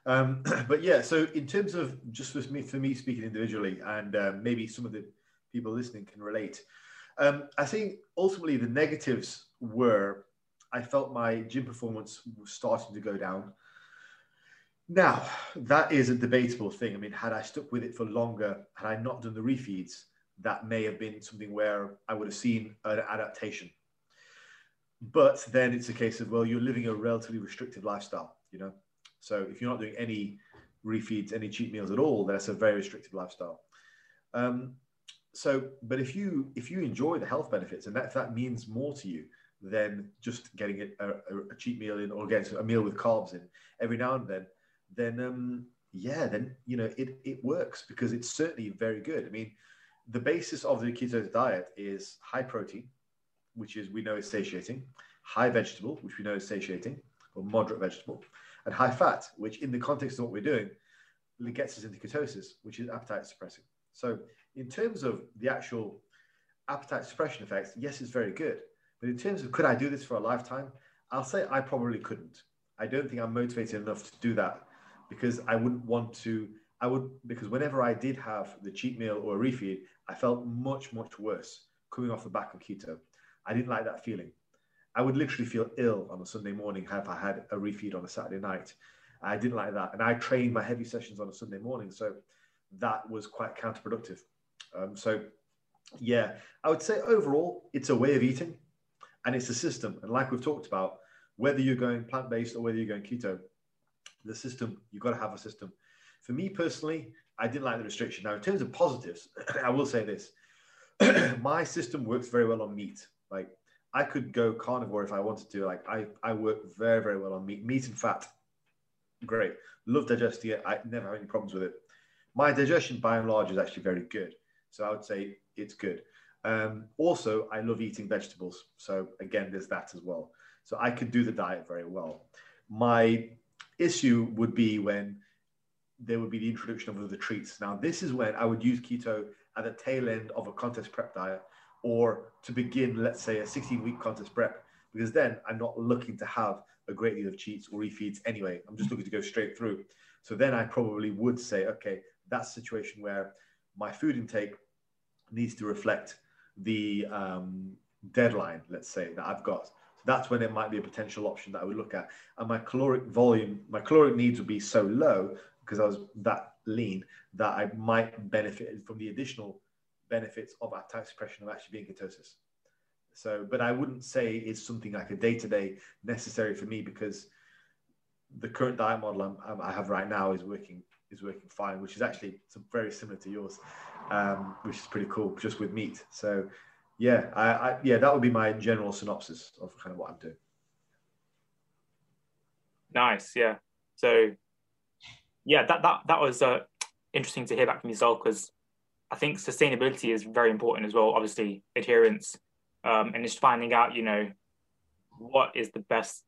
Um, but yeah, so in terms of just with me, for me speaking individually, and uh, maybe some of the people listening can relate, um, I think ultimately the negatives were, I felt my gym performance was starting to go down. Now, that is a debatable thing. I mean, had I stuck with it for longer, had I not done the refeeds, that may have been something where I would have seen an adaptation. But then it's a case of, well, you're living a relatively restrictive lifestyle, you know? So if you're not doing any refeeds, any cheat meals at all, that's a very restrictive lifestyle. Um, so, but if you if you enjoy the health benefits, and that, that means more to you than just getting a, a, a cheat meal in, or getting a meal with carbs in every now and then, then, um, yeah, then, you know, it, it works, because it's certainly very good. I mean, the basis of the keto diet is high protein, which is, we know is satiating, high vegetable, which we know is satiating, or moderate vegetable, and high fat, which in the context of what we're doing, gets us into ketosis, which is appetite suppressing. So in terms of the actual appetite suppression effects, yes, it's very good. But in terms of, could I do this for a lifetime? I'll say I probably couldn't. I don't think I'm motivated enough to do that because I wouldn't want to, I would, because whenever I did have the cheat meal or a refeed, I felt much, much worse coming off the back of keto. I didn't like that feeling. I would literally feel ill on a Sunday morning if I had a refeed on a Saturday night. I didn't like that. And I trained my heavy sessions on a Sunday morning. So that was quite counterproductive. Um, so yeah, I would say overall, it's a way of eating and it's a system. And like we've talked about, whether you're going plant-based or whether you're going keto, the system, you've got to have a system. For me personally, I didn't like the restriction. Now, in terms of positives, I will say this. My system works very well on meat. Like I could go carnivore if I wanted to. Like I, I work very, very well on meat, meat and fat. Great. Love digesting it. I never have any problems with it. My digestion by and large is actually very good. So I would say it's good. Um, also, I love eating vegetables. So again, there's that as well. So I could do the diet very well. My issue would be when there would be the introduction of other treats. Now, this is when I would use keto at the tail end of a contest prep diet or to begin, let's say, a sixteen-week contest prep, because then I'm not looking to have a great deal of cheats or refeeds anyway. I'm just looking to go straight through. So then I probably would say, okay, that's a situation where my food intake needs to reflect the um, deadline, let's say, that I've got. So that's when it might be a potential option that I would look at. And my caloric volume, my caloric needs would be so low because I was that lean that I might benefit from the additional benefits of appetite suppression of actually being ketosis. So, but I wouldn't say it's something like a day-to-day necessary for me because the current diet model I'm, I have right now is working is working fine, which is actually very similar to yours, um, which is pretty cool, just with meat. So yeah, I, I, yeah, that would be my general synopsis of kind of what I'm doing. Nice, yeah. So yeah, that, that, that was uh, interesting to hear back from yourself because I think sustainability is very important as well, obviously adherence. Um, and just finding out, you know, what is the best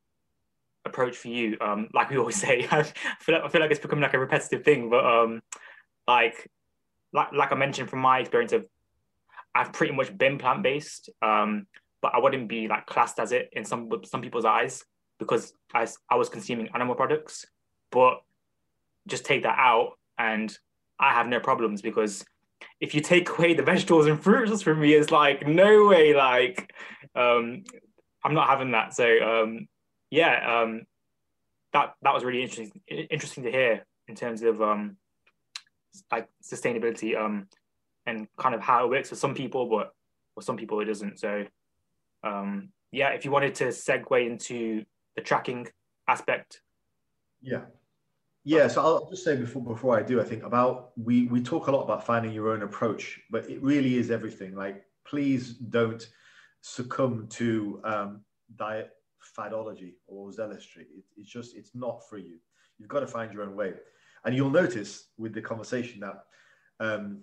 approach for you. Um, like we always say, I feel like, I feel like it's becoming like a repetitive thing, but um, like, like like I mentioned from my experience of, I've pretty much been plant-based, um, but I wouldn't be like classed as it in some some people's eyes because I, I was consuming animal products. But just take that out and I have no problems because if you take away the vegetables and fruits from me, it's like, no way, like, um, I'm not having that. So, um, yeah, um, that that was really interesting interesting to hear in terms of, um, like, sustainability um, and kind of how it works for some people, but for some people it doesn't. So, um, yeah, if you wanted to segue into the tracking aspect. Yeah. Yeah, so I'll just say before before I do, I think about, we, we talk a lot about finding your own approach, but it really is everything. Like, please don't succumb to um, diet fadology or zealotry. It, it's just, it's not for you. You've got to find your own way. And you'll notice with the conversation that um,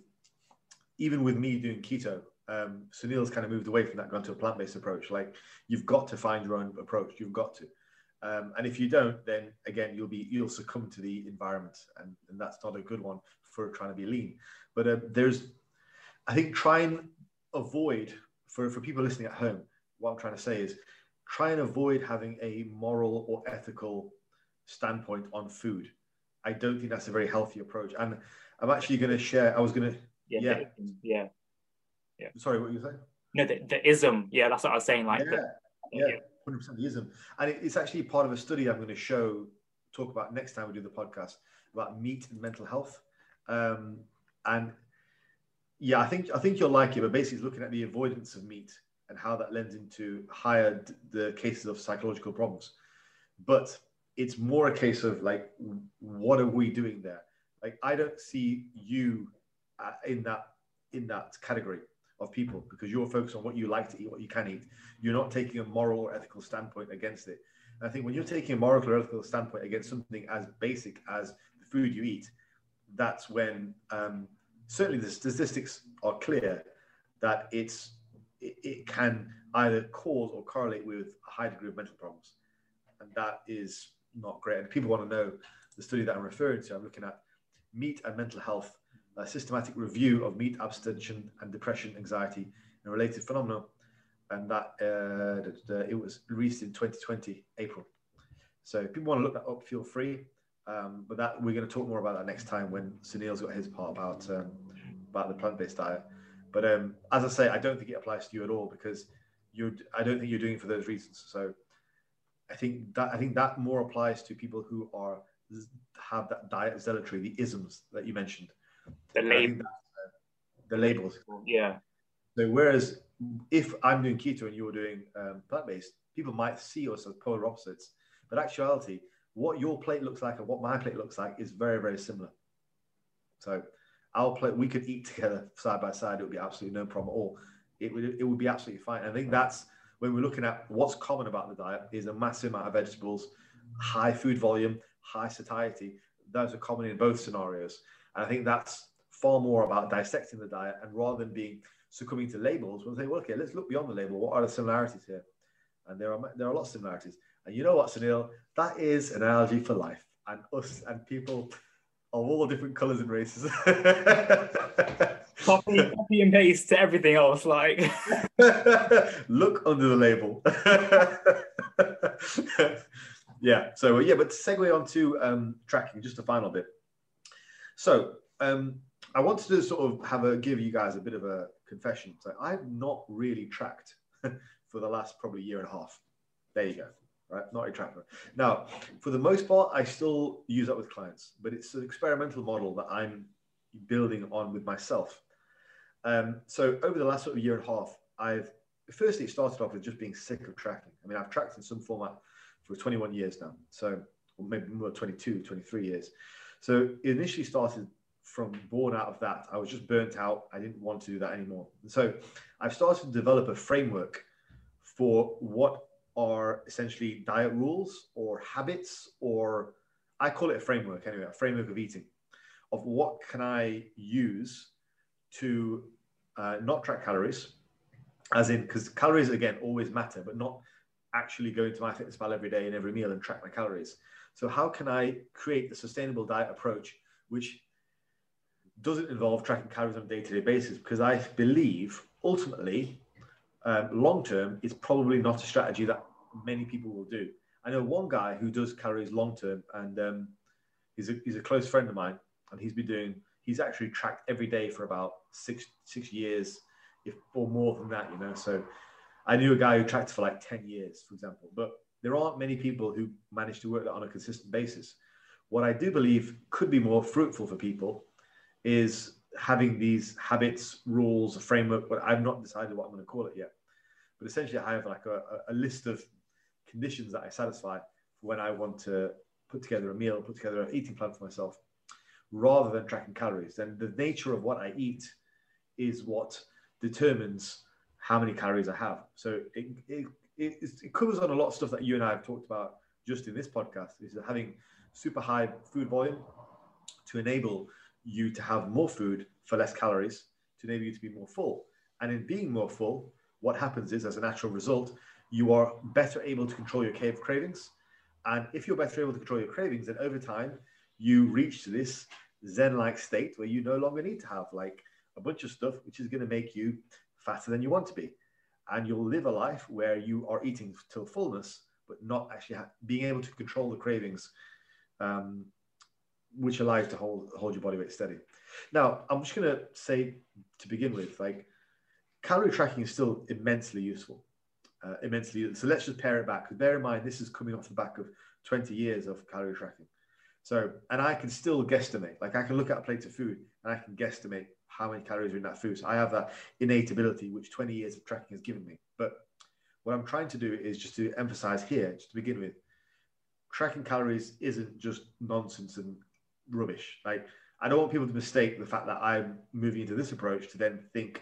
even with me doing keto, um, Sunil's kind of moved away from that, gone to a plant-based approach. Like, you've got to find your own approach. You've got to. Um, and if you don't, then again, you'll be you'll succumb to the environment, and, and that's not a good one for trying to be lean. But uh, there's, I think, try and avoid, for, for people listening at home, what I'm trying to say is try and avoid having a moral or ethical standpoint on food. I don't think that's a very healthy approach. And I'm actually going to share, I was going to, yeah. Yeah. yeah. yeah. Sorry, what were you saying? No, the, the ism. Yeah, that's what I was saying. Like, yeah. The, yeah. yeah. one hundred percent ism. And it's actually part of a study I'm going to show, talk about next time we do the podcast, about meat and mental health. Um, and yeah, I think I think you'll like it, but basically it's looking at the avoidance of meat and how that lends into higher the cases of psychological problems. But it's more a case of like, what are we doing there? Like, I don't see you uh, in that in that category of people, because you're focused on what you like to eat, what you can eat. You're not taking a moral or ethical standpoint against it. And I think when you're taking a moral or ethical standpoint against something as basic as the food you eat, that's when um, certainly the statistics are clear that it's it, it can either cause or correlate with a high degree of mental problems, and that is not great. And people want to know the study that I'm referring to. I'm looking at meat and mental health. A systematic review of meat abstention and depression, anxiety, and related phenomena. and that uh, the, the, it was released in twenty twenty, April. So if people want to look that up, feel free. Um, but that we're going to talk more about that next time when Sunil's got his part about um, about the plant-based diet. But um, as I say, I don't think it applies to you at all, because you I don't think you're doing it for those reasons. So I think that I think that more applies to people who are have that diet zealotry, the isms that you mentioned, the labels. Uh, the labels. Yeah. So whereas if I'm doing keto and you're doing um, plant-based, people might see us as polar opposites, but actuality, what your plate looks like and what my plate looks like is very, very similar. So our plate, we could eat together side by side. It would be absolutely no problem at all. It would, it would be absolutely fine. I think that's when we're looking at what's common about the diet is a massive amount of vegetables, high food volume, high satiety. Those are common in both scenarios. And I think that's far more about dissecting the diet, and rather than being succumbing to labels, we'll say, well, okay, let's look beyond the label. What are the similarities here? And there are, there are lots of similarities. And you know what, Sunil, that is an analogy for life, and us and people of all different colours and races. copy, copy and paste to everything else, like. Look under the label. Yeah, so yeah, but to segue on to um, tracking, just a final bit. So um, I wanted to sort of have a, give you guys a bit of a confession. So I've not really tracked for the last probably year and a half. There you go. Right? Not a tracker. Now, for the most part, I still use that with clients, but it's an experimental model that I'm building on with myself. Um, so over the last sort of year and a half, I've firstly started off with just being sick of tracking. I mean, I've tracked in some format for twenty-one years now, so or maybe more, twenty-two, twenty-three years. So it initially started from born out of that. I was just burnt out. I didn't want to do that anymore. And so I've started to develop a framework for what are essentially diet rules or habits, or I call it a framework anyway, a framework of eating, of what can I use to uh, not track calories, as in, because calories, again, always matter, but not actually go into my fitness pal every day and every meal and track my calories. So how can I create a sustainable diet approach, which doesn't involve tracking calories on a day-to-day basis? Because I believe, ultimately, Um, long-term is probably not a strategy that many people will do. I know one guy who does calories long-term, and um, he's, a, he's a close friend of mine, and he's been doing, he's actually tracked every day for about six, six years, if or more than that, you know. So I knew a guy who tracked for like ten years, for example, but there aren't many people who manage to work that on a consistent basis. What I do believe could be more fruitful for people is having these habits, rules, a framework, but I've not decided what I'm going to call it yet. But essentially, I have like a, a list of conditions that I satisfy when I want to put together a meal, put together an eating plan for myself, rather than tracking calories. And the nature of what I eat is what determines how many calories I have. So it, it, it, it covers on a lot of stuff that you and I have talked about just in this podcast, is having super high food volume to enable you to have more food for less calories, to enable you to be more full. And in being more full, what happens is, as a natural result, you are better able to control your cave cravings. And if you're better able to control your cravings, then over time, you reach to this zen-like state where you no longer need to have like a bunch of stuff, which is going to make you fatter than you want to be. And you'll live a life where you are eating till fullness, but not actually ha- being able to control the cravings, um, which allows to hold hold your body weight steady. Now, I'm just going to say to begin with, like, calorie tracking is still immensely useful, uh, immensely useful. So let's just pair it back. Bear in mind, this is coming off the back of twenty years of calorie tracking. So, and I can still guesstimate. Like, I can look at a plate of food and I can guesstimate how many calories are in that food. So I have that innate ability, which twenty years of tracking has given me. But what I'm trying to do is just to emphasize here, just to begin with, tracking calories isn't just nonsense and rubbish. Like, I don't want people to mistake the fact that I'm moving into this approach to then think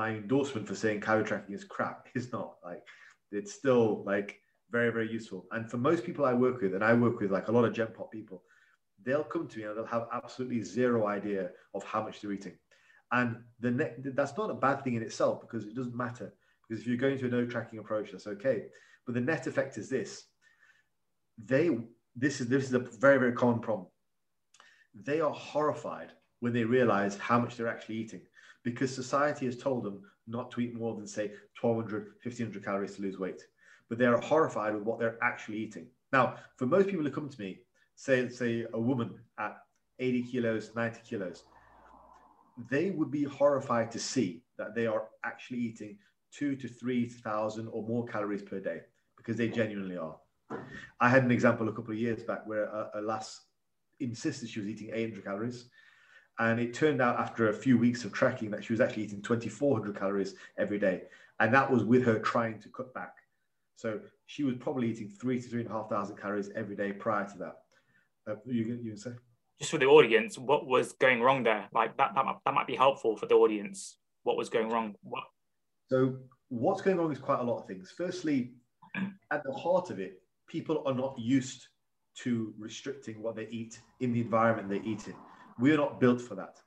my endorsement for saying calorie tracking is crap. It's not. Like, it's still like very, very useful. And for most people I work with, and I work with like a lot of Gen Pop people, they'll come to me and they'll have absolutely zero idea of how much they're eating. And the ne- that's not a bad thing in itself, because it doesn't matter. Because if you're going to a no tracking approach, that's okay. But the net effect is this. They, this is, this is a very, very common problem. They are horrified when they realize how much they're actually eating, because society has told them not to eat more than, say, twelve hundred, fifteen hundred calories to lose weight. But they're horrified with what they're actually eating. Now, for most people who come to me, say, say a woman at eighty kilos, ninety kilos, they would be horrified to see that they are actually eating two to three thousand or more calories per day, because they genuinely are. I had an example a couple of years back where a, a lass insisted she was eating eight hundred calories. And it turned out after a few weeks of tracking that she was actually eating twenty-four hundred calories every day. And that was with her trying to cut back. So she was probably eating three to three and a half thousand calories every day prior to that. Uh, you, you can say? Just for the audience, what was going wrong there? Like that, that, that might be helpful for the audience. What was going wrong? What? So what's going wrong is quite a lot of things. Firstly, at the heart of it, people are not used to restricting what they eat in the environment they eat in. We are not built for that.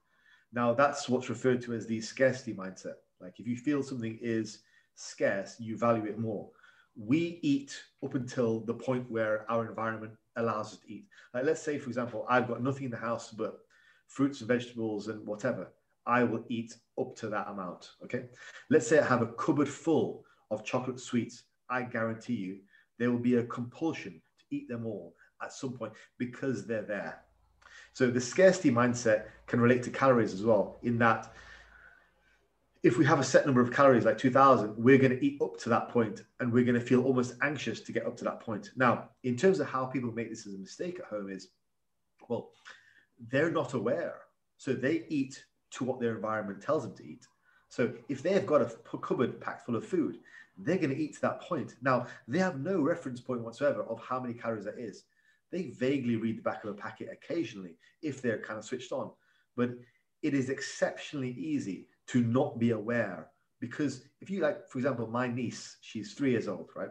Now, that's what's referred to as the scarcity mindset. Like if you feel something is scarce, you value it more. We eat up until the point where our environment allows us to eat. Like let's say, for example, I've got nothing in the house but fruits and vegetables and whatever. I will eat up to that amount, okay? Let's say I have a cupboard full of chocolate sweets. I guarantee you there will be a compulsion to eat them all at some point because they're there. So the scarcity mindset can relate to calories as well, in that if we have a set number of calories, like two thousand, we're going to eat up to that point and we're going to feel almost anxious to get up to that point. Now, in terms of how people make this as a mistake at home is, well, they're not aware. So they eat to what their environment tells them to eat. So if they've got a cupboard packed full of food, they're going to eat to that point. Now, they have no reference point whatsoever of how many calories that is. They vaguely read the back of a packet occasionally if they're kind of switched on. But it is exceptionally easy to not be aware, because if you like, for example, my niece, she's three years old, right?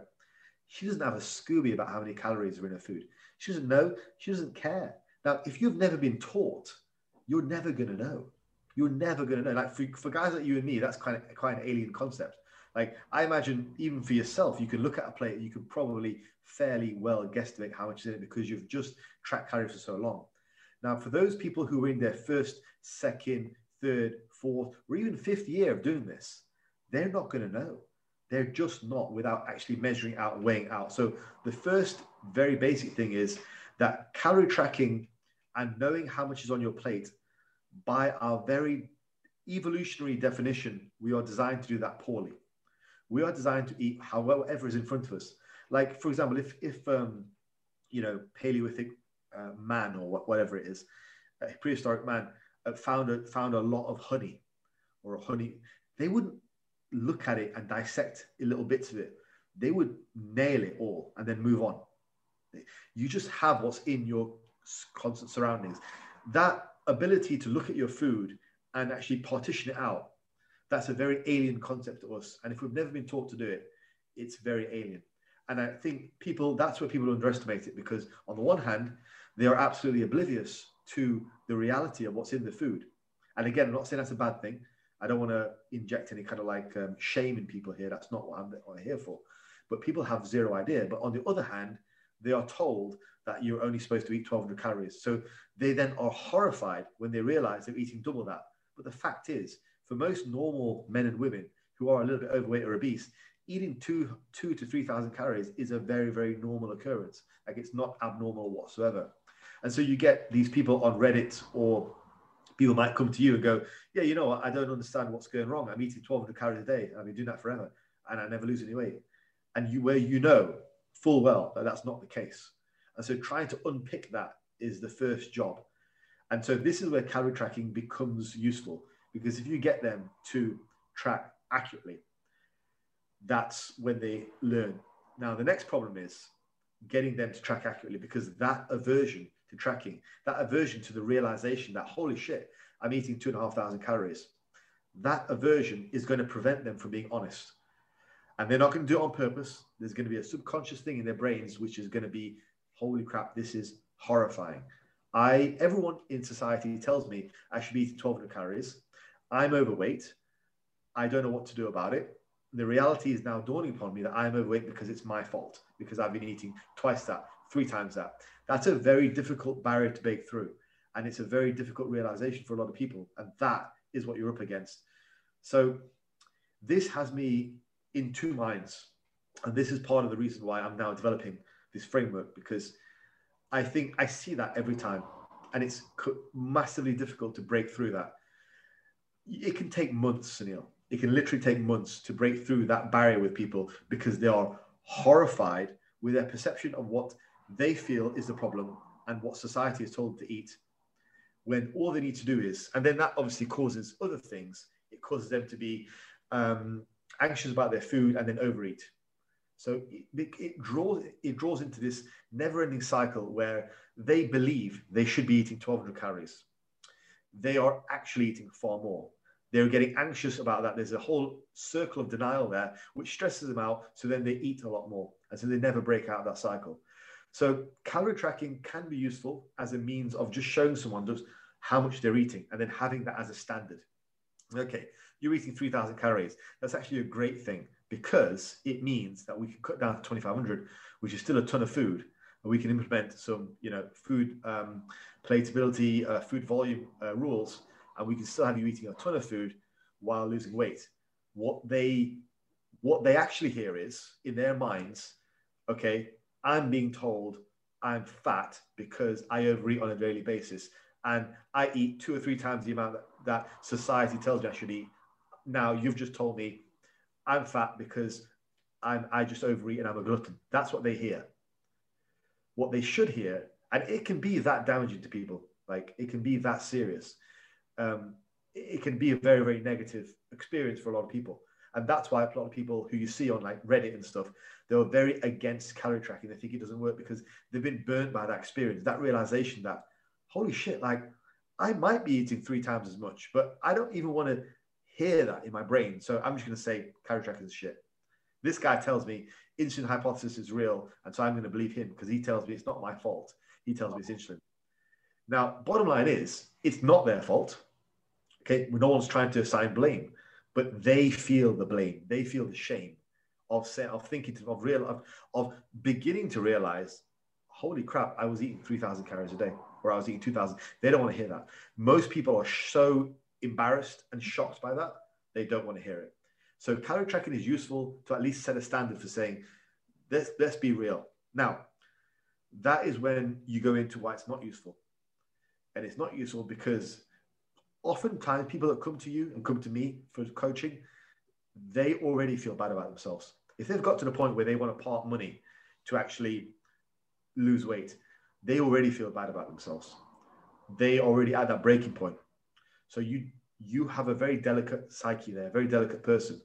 She doesn't have a Scooby about how many calories are in her food. She doesn't know. She doesn't care. Now, if you've never been taught, you're never going to know. You're never going to know. Like for, for guys like you and me, that's kind of quite an alien concept. Like I imagine even for yourself, you can look at a plate and you can probably fairly well guesstimate how much is in it because you've just tracked calories for so long. Now, for those people who are in their first, second, third, fourth, or even fifth year of doing this, they're not going to know. They're just not, without actually measuring out, weighing out. So the first very basic thing is that calorie tracking and knowing how much is on your plate, by our very evolutionary definition, we are designed to do that poorly. We are designed to eat however is in front of us. Like, for example, if, if um, you know, Paleolithic uh, man or whatever it is, uh, prehistoric man uh, found, a, found a lot of honey or a honey, they wouldn't look at it and dissect little bits of it. They would nail it all and then move on. You just have what's in your constant surroundings. That ability to look at your food and actually partition it out, that's a very alien concept to us. And if we've never been taught to do it, it's very alien. And I think people, that's where people underestimate it, because on the one hand, they are absolutely oblivious to the reality of what's in the food. And again, I'm not saying that's a bad thing. I don't want to inject any kind of like um, shame in people here. That's not what I'm, what I'm here for. But people have zero idea. But on the other hand, they are told that you're only supposed to eat twelve hundred calories. So they then are horrified when they realize they're eating double that. But the fact is, for most normal men and women who are a little bit overweight or obese, eating two, two to three thousand calories is a very, very normal occurrence. Like it's not abnormal whatsoever. And so you get these people on Reddit, or people might come to you and go, yeah, you know what? I don't understand what's going wrong. I'm eating twelve hundred calories a day. I've been doing that forever and I never lose any weight. And you, where you know full well that that's not the case. And so trying to unpick that is the first job. And so this is where calorie tracking becomes useful, because if you get them to track accurately, that's when they learn. Now, the next problem is getting them to track accurately, because that aversion to tracking, that aversion to the realization that, holy shit, I'm eating two and a half thousand calories. That aversion is going to prevent them from being honest. And they're not going to do it on purpose. There's going to be a subconscious thing in their brains, which is going to be, holy crap, this is horrifying. I, everyone in society tells me I should be eating twelve hundred calories. I'm overweight. I don't know what to do about it. The reality is now dawning upon me that I'm overweight because it's my fault, because I've been eating twice that, three times that. That's a very difficult barrier to break through. And it's a very difficult realization for a lot of people. And that is what you're up against. So This has me in two minds. And this is part of the reason why I'm now developing this framework, because I think I see that every time. And it's massively difficult to break through that. It can take months, Sunil. It can literally take months to break through that barrier with people, because they are horrified with their perception of what they feel is the problem and what society has told them to eat, when all they need to do is, and then that obviously causes other things. It causes them to be um, anxious about their food and then overeat. So it, it draws it draws into this never-ending cycle where they believe they should be eating twelve hundred calories. They are actually eating far more. They're getting anxious about that. There's a whole circle of denial there, which stresses them out. So then they eat a lot more. And so they never break out of that cycle. So calorie tracking can be useful as a means of just showing someone just how much they're eating and then having that as a standard. Okay, you're eating three thousand calories. That's actually a great thing, because it means that we can cut down to twenty-five hundred, which is still a ton of food. And we can implement some, you know, food um, palatability, uh, food volume uh, rules, and we can still have you eating a ton of food while losing weight. What they, what they actually hear is, in their minds, okay, I'm being told I'm fat because I overeat on a daily basis, and I eat two or three times the amount that, that society tells me I should eat. Now you've just told me I'm fat because I'm, I just overeat and I'm a glutton. That's what they hear. What they should hear, and it can be that damaging to people. Like, it can be that serious. Um, it can be a very, very negative experience for a lot of people. And that's why a lot of people who you see on like Reddit and stuff, they were very against calorie tracking. They think it doesn't work because they've been burned by that experience, that realization that, holy shit, like I might be eating three times as much, but I don't even want to hear that in my brain. So I'm just going to say calorie tracking is shit. This guy tells me insulin hypothesis is real, and so I'm going to believe him because he tells me it's not my fault. He tells me it's insulin. Now, bottom line is, it's not their fault. Okay, no one's trying to assign blame, but they feel the blame. They feel the shame of say, of thinking of real of, of beginning to realize, holy crap, I was eating three thousand calories a day, or I was eating two thousand. They don't want to hear that. Most people are so embarrassed and shocked by that they don't want to hear it. So calorie tracking is useful to at least set a standard for saying, let's, let's be real. Now, that is when you go into why it's not useful. And it's not useful because oftentimes people that come to you and come to me for coaching, they already feel bad about themselves. If they've got to the point where they want to part money to actually lose weight, they already feel bad about themselves. They already at that breaking point. So you, you have a very delicate psyche there, a very delicate person.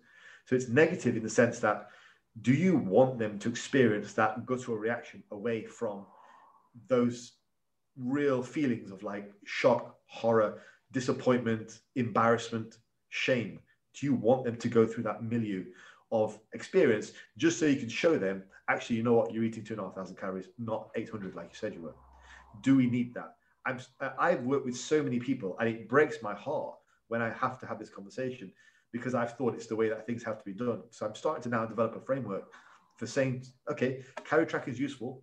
So it's negative in the sense that, do you want them to experience that guttural reaction away from those real feelings of like shock, horror, disappointment, embarrassment, shame? Do you want them to go through that milieu of experience just so you can show them, actually, you know what, you're eating two and a half thousand calories, not eight hundred like you said you were? Do we need that? I'm, I've worked with so many people, and it breaks my heart when I have to have this conversation, because I've thought it's the way that things have to be done. So I'm starting to now develop a framework for saying, okay, calorie tracking is useful,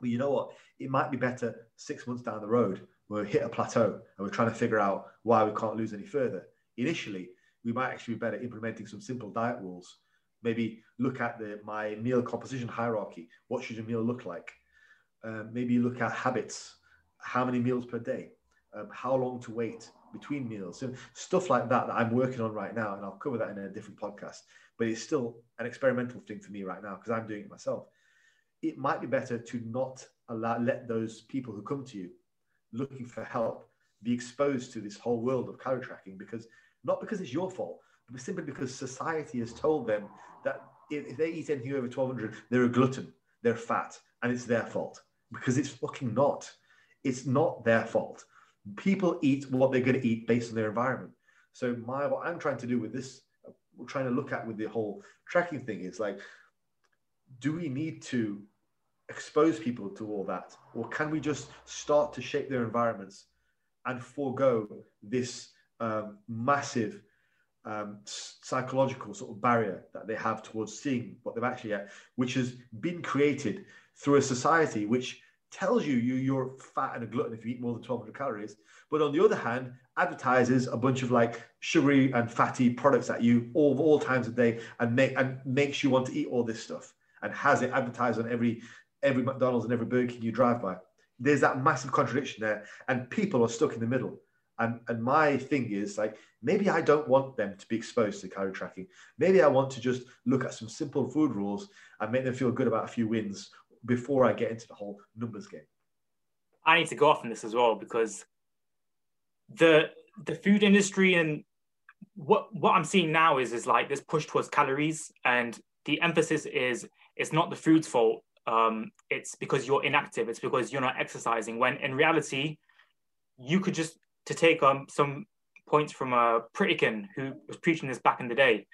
but you know what? It might be better six months down the road when we hit a plateau and we're trying to figure out why we can't lose any further. Initially, we might actually be better implementing some simple diet rules. Maybe look at the, my meal composition hierarchy. What should your meal look like? Uh, maybe look at habits, how many meals per day, um, how long to wait between meals, so stuff like that that I'm working on right now, and I'll cover that in a different podcast, but it's still an experimental thing for me right now because I'm doing it myself. It might be better to not allow, let those people who come to you looking for help be exposed to this whole world of calorie tracking, because not because it's your fault, but simply because society has told them that if they eat anything over twelve hundred, they're a glutton, they're fat, and it's their fault, because it's fucking not. It's not their fault. People eat what they're going to eat based on their environment. So my, what I'm trying to do with this, we're trying to look at with the whole tracking thing is like, do we need to expose people to all that? Or can we just start to shape their environments and forego this um, massive um, psychological sort of barrier that they have towards seeing what they've actually had, which has been created through a society which tells you, you you're fat and a glutton if you eat more than twelve hundred calories. But on the other hand, advertises a bunch of like sugary and fatty products at you all all times of day, and make and makes you want to eat all this stuff, and has it advertised on every every McDonald's and every Burger King you drive by. There's that massive contradiction there, and people are stuck in the middle. And and my thing is like, maybe I don't want them to be exposed to calorie tracking. Maybe I want to just look at some simple food rules and make them feel good about a few wins before I get into the whole numbers game. I need to go off on this as well, because the the food industry and what what I'm seeing now is is like this push towards calories, and the emphasis is it's not the food's fault. Um, it's because you're inactive. It's because you're not exercising. When in reality, you could just to take um some points from uh, Pritikin, who was preaching this back in the day,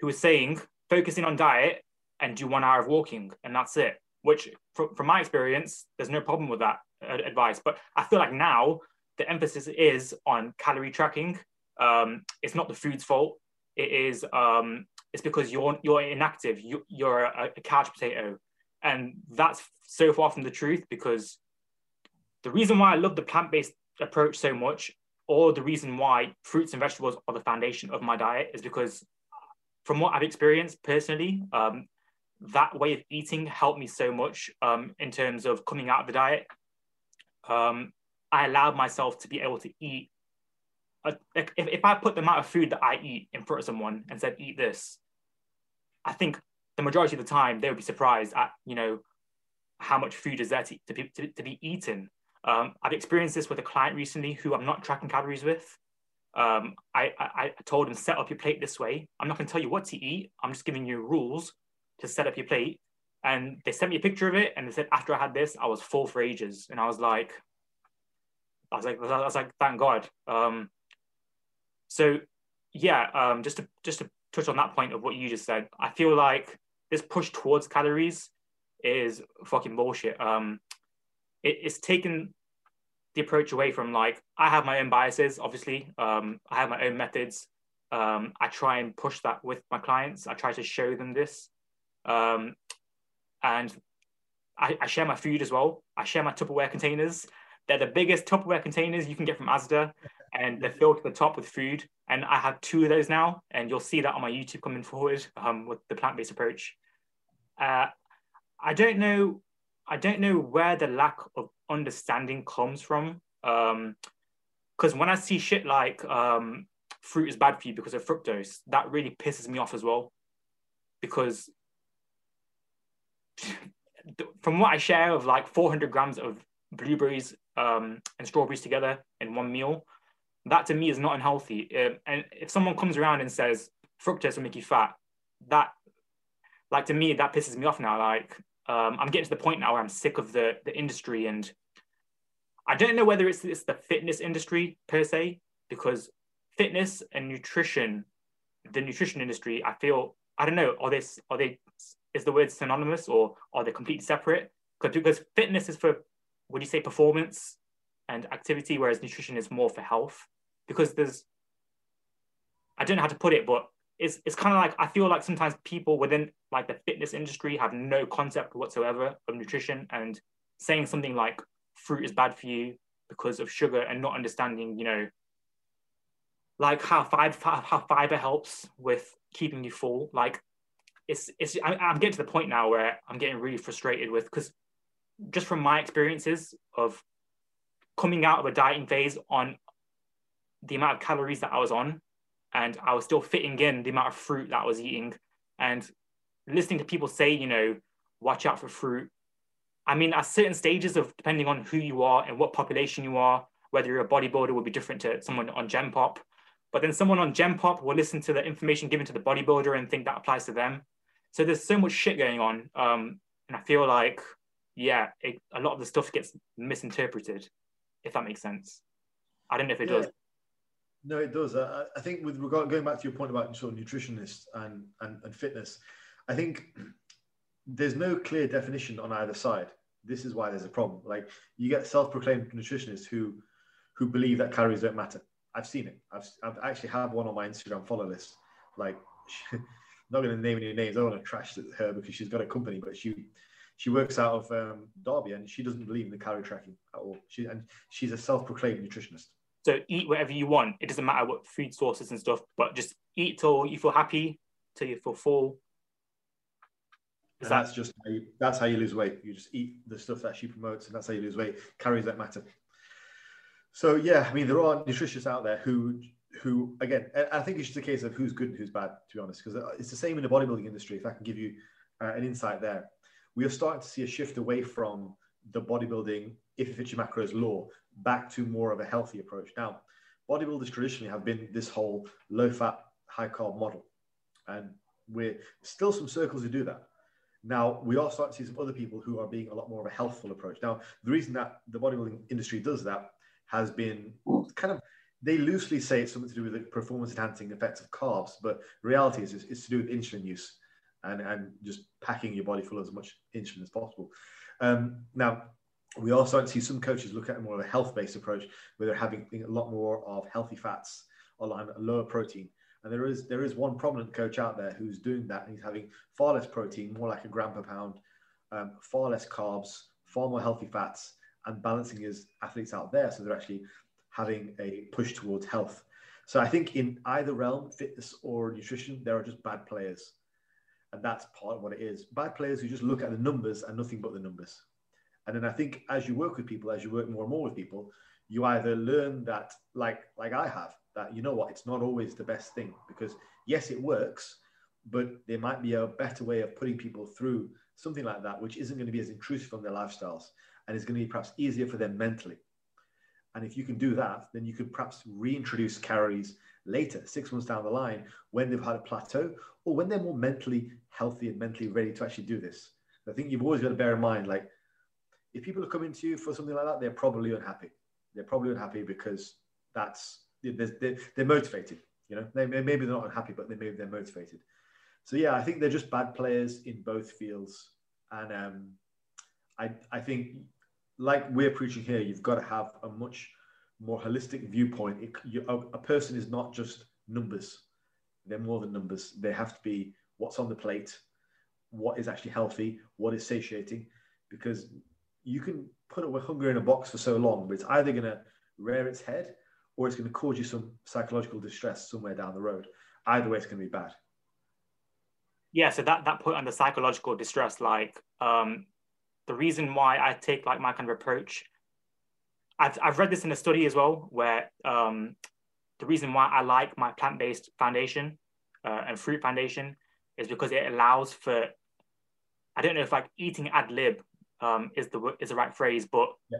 who was saying focusing on diet and do one hour of walking and that's it. Which from, from my experience, there's no problem with that uh, advice. But I feel like now the emphasis is on calorie tracking. Um, it's not the food's fault. It is. Um, it's because you're you're inactive. You, you're a, a couch potato. And that's so far from the truth, because the reason why I love the plant-based approach so much, or the reason why fruits and vegetables are the foundation of my diet, is because from what I've experienced personally, um, that way of eating helped me so much um, in terms of coming out of the diet. Um, I allowed myself to be able to eat. A, if, if I put the amount of food that I eat in front of someone and said, eat this, I think the majority of the time they would be surprised at, you know, how much food is there to, to, be, to, to be eaten. Um, I've experienced this with a client recently who I'm not tracking calories with. Um, I, I, I told him, set up your plate this way. I'm not going to tell you what to eat. I'm just giving you rules to set up your plate. And they sent me a picture of it, and they said, after I had this, I was full for ages. And I was like, I was like, I was like, thank God. Um, so yeah, um, just to just to touch on that point of what you just said, I feel like this push towards calories is fucking bullshit. Um, it, it's taken the approach away from, like, I have my own biases, obviously. Um, I have my own methods. Um, I try and push that with my clients. I try to show them this. Um, and I, I share my food as well. I share my Tupperware containers. They're the biggest Tupperware containers you can get from Asda, and they're filled to the top with food. And I have two of those now, and you'll see that on my YouTube coming forward um, with the plant-based approach. Uh, I don't know. I don't know where the lack of understanding comes from. Um, because when I see shit like um, fruit is bad for you because of fructose, that really pisses me off as well. Because from what I share of like four hundred grams of blueberries um, and strawberries together in one meal, that to me is not unhealthy. Uh, and if someone comes around and says fructose will make you fat, that, like, to me, that pisses me off now. Like, um, I'm getting to the point now where I'm sick of the, the industry, and I don't know whether it's, it's the fitness industry per se, because fitness and nutrition, the nutrition industry, I feel, I don't know, are they, are they, is the word synonymous, or are they completely separate? Because fitness is for, would you say, performance and activity, whereas nutrition is more for health. Because there's, I don't know how to put it, but it's it's kind of like, I feel like sometimes people within like the fitness industry have no concept whatsoever of nutrition, and saying something like fruit is bad for you because of sugar, and not understanding, you know, like how fiber, how fiber helps with keeping you full. Like it's, it's I, I'm getting to the point now where I'm getting really frustrated with, because just from my experiences of coming out of a dieting phase on the amount of calories that I was on, and I was still fitting in the amount of fruit that I was eating, and listening to people say, you know, watch out for fruit. I mean, at certain stages of, depending on who you are and what population you are, whether you're a bodybuilder will be different to someone on Gen Pop, but then someone on Gen Pop will listen to the information given to the bodybuilder and think that applies to them. So there's so much shit going on. Um, and I feel like, yeah, it, a lot of the stuff gets misinterpreted, if that makes sense. I don't know if it yeah. does. No, it does. I, I think with regard, going back to your point about sort of nutritionists and, and, and fitness, I think there's no clear definition on either side. This is why there's a problem. Like, you get self-proclaimed nutritionists who who believe that calories don't matter. I've seen it. I've, I've actually have one on my Instagram follow list. Like, I'm not going to name any names. I don't want to trash her because she's got a company, but she She works out of um, Derby, and she doesn't believe in the calorie tracking at all. She and she's a self-proclaimed nutritionist. So eat whatever you want. It doesn't matter what food sources and stuff, but just eat till you feel happy, till you feel full. That... That's just how you, that's how you lose weight. You just eat the stuff that she promotes, and that's how you lose weight. Calories that matter. So yeah, I mean, there are nutritionists out there who. who, again, I think it's just a case of who's good and who's bad, to be honest, because it's the same in the bodybuilding industry, if I can give you uh, an insight there. We are starting to see a shift away from the bodybuilding, if it fits your macros law, back to more of a healthy approach. Now, bodybuilders traditionally have been this whole low-fat, high-carb model, and we're still some circles who do that. Now, we are starting to see some other people who are being a lot more of a healthful approach. Now, the reason that the bodybuilding industry does that has been kind of... They loosely say it's something to do with the performance-enhancing effects of carbs, but reality is it's, it's to do with insulin use and, and just packing your body full of as much insulin as possible. Um, now, we are starting to see some coaches look at more of a health-based approach where they're having a lot more of healthy fats or lower protein. And there is, there is one prominent coach out there who's doing that, and he's having far less protein, more like a gram per pound, um, far less carbs, far more healthy fats, and balancing his athletes out there so they're actually... having a push towards health. So I think in either realm, fitness or nutrition, there are just bad players. And that's part of what it is. Bad players who just look at the numbers and nothing but the numbers. And then I think as you work with people, as you work more and more with people, you either learn that, like, like I have, that, you know what, it's not always the best thing, because yes, it works, but there might be a better way of putting people through something like that, which isn't going to be as intrusive on their lifestyles, and is going to be perhaps easier for them mentally. And if you can do that, then you could perhaps reintroduce calories later, six months down the line, when they've had a plateau or when they're more mentally healthy and mentally ready to actually do this. I think you've always got to bear in mind, like, if people are coming to you for something like that, they're probably unhappy. They're probably unhappy because that's, they're, they're motivated, you know, they, maybe they're not unhappy, but they, maybe they're motivated. So yeah, I think they're just bad players in both fields. And um, I, I think... like we're preaching here, you've got to have a much more holistic viewpoint. It, you, a, a person is not just numbers. They're more than numbers. They have to be what's on the plate, what is actually healthy, what is satiating, because you can put a hunger in a box for so long, but it's either going to rear its head or it's going to cause you some psychological distress somewhere down the road. Either way, it's going to be bad. Yeah, so that, that point on the psychological distress, like... Um... the reason why I take like my kind of approach, I've, I've read this in a study as well, where um, the reason why I like my plant-based foundation uh, and fruit foundation is because it allows for, I don't know if like eating ad lib um, is the is the right phrase, but yeah.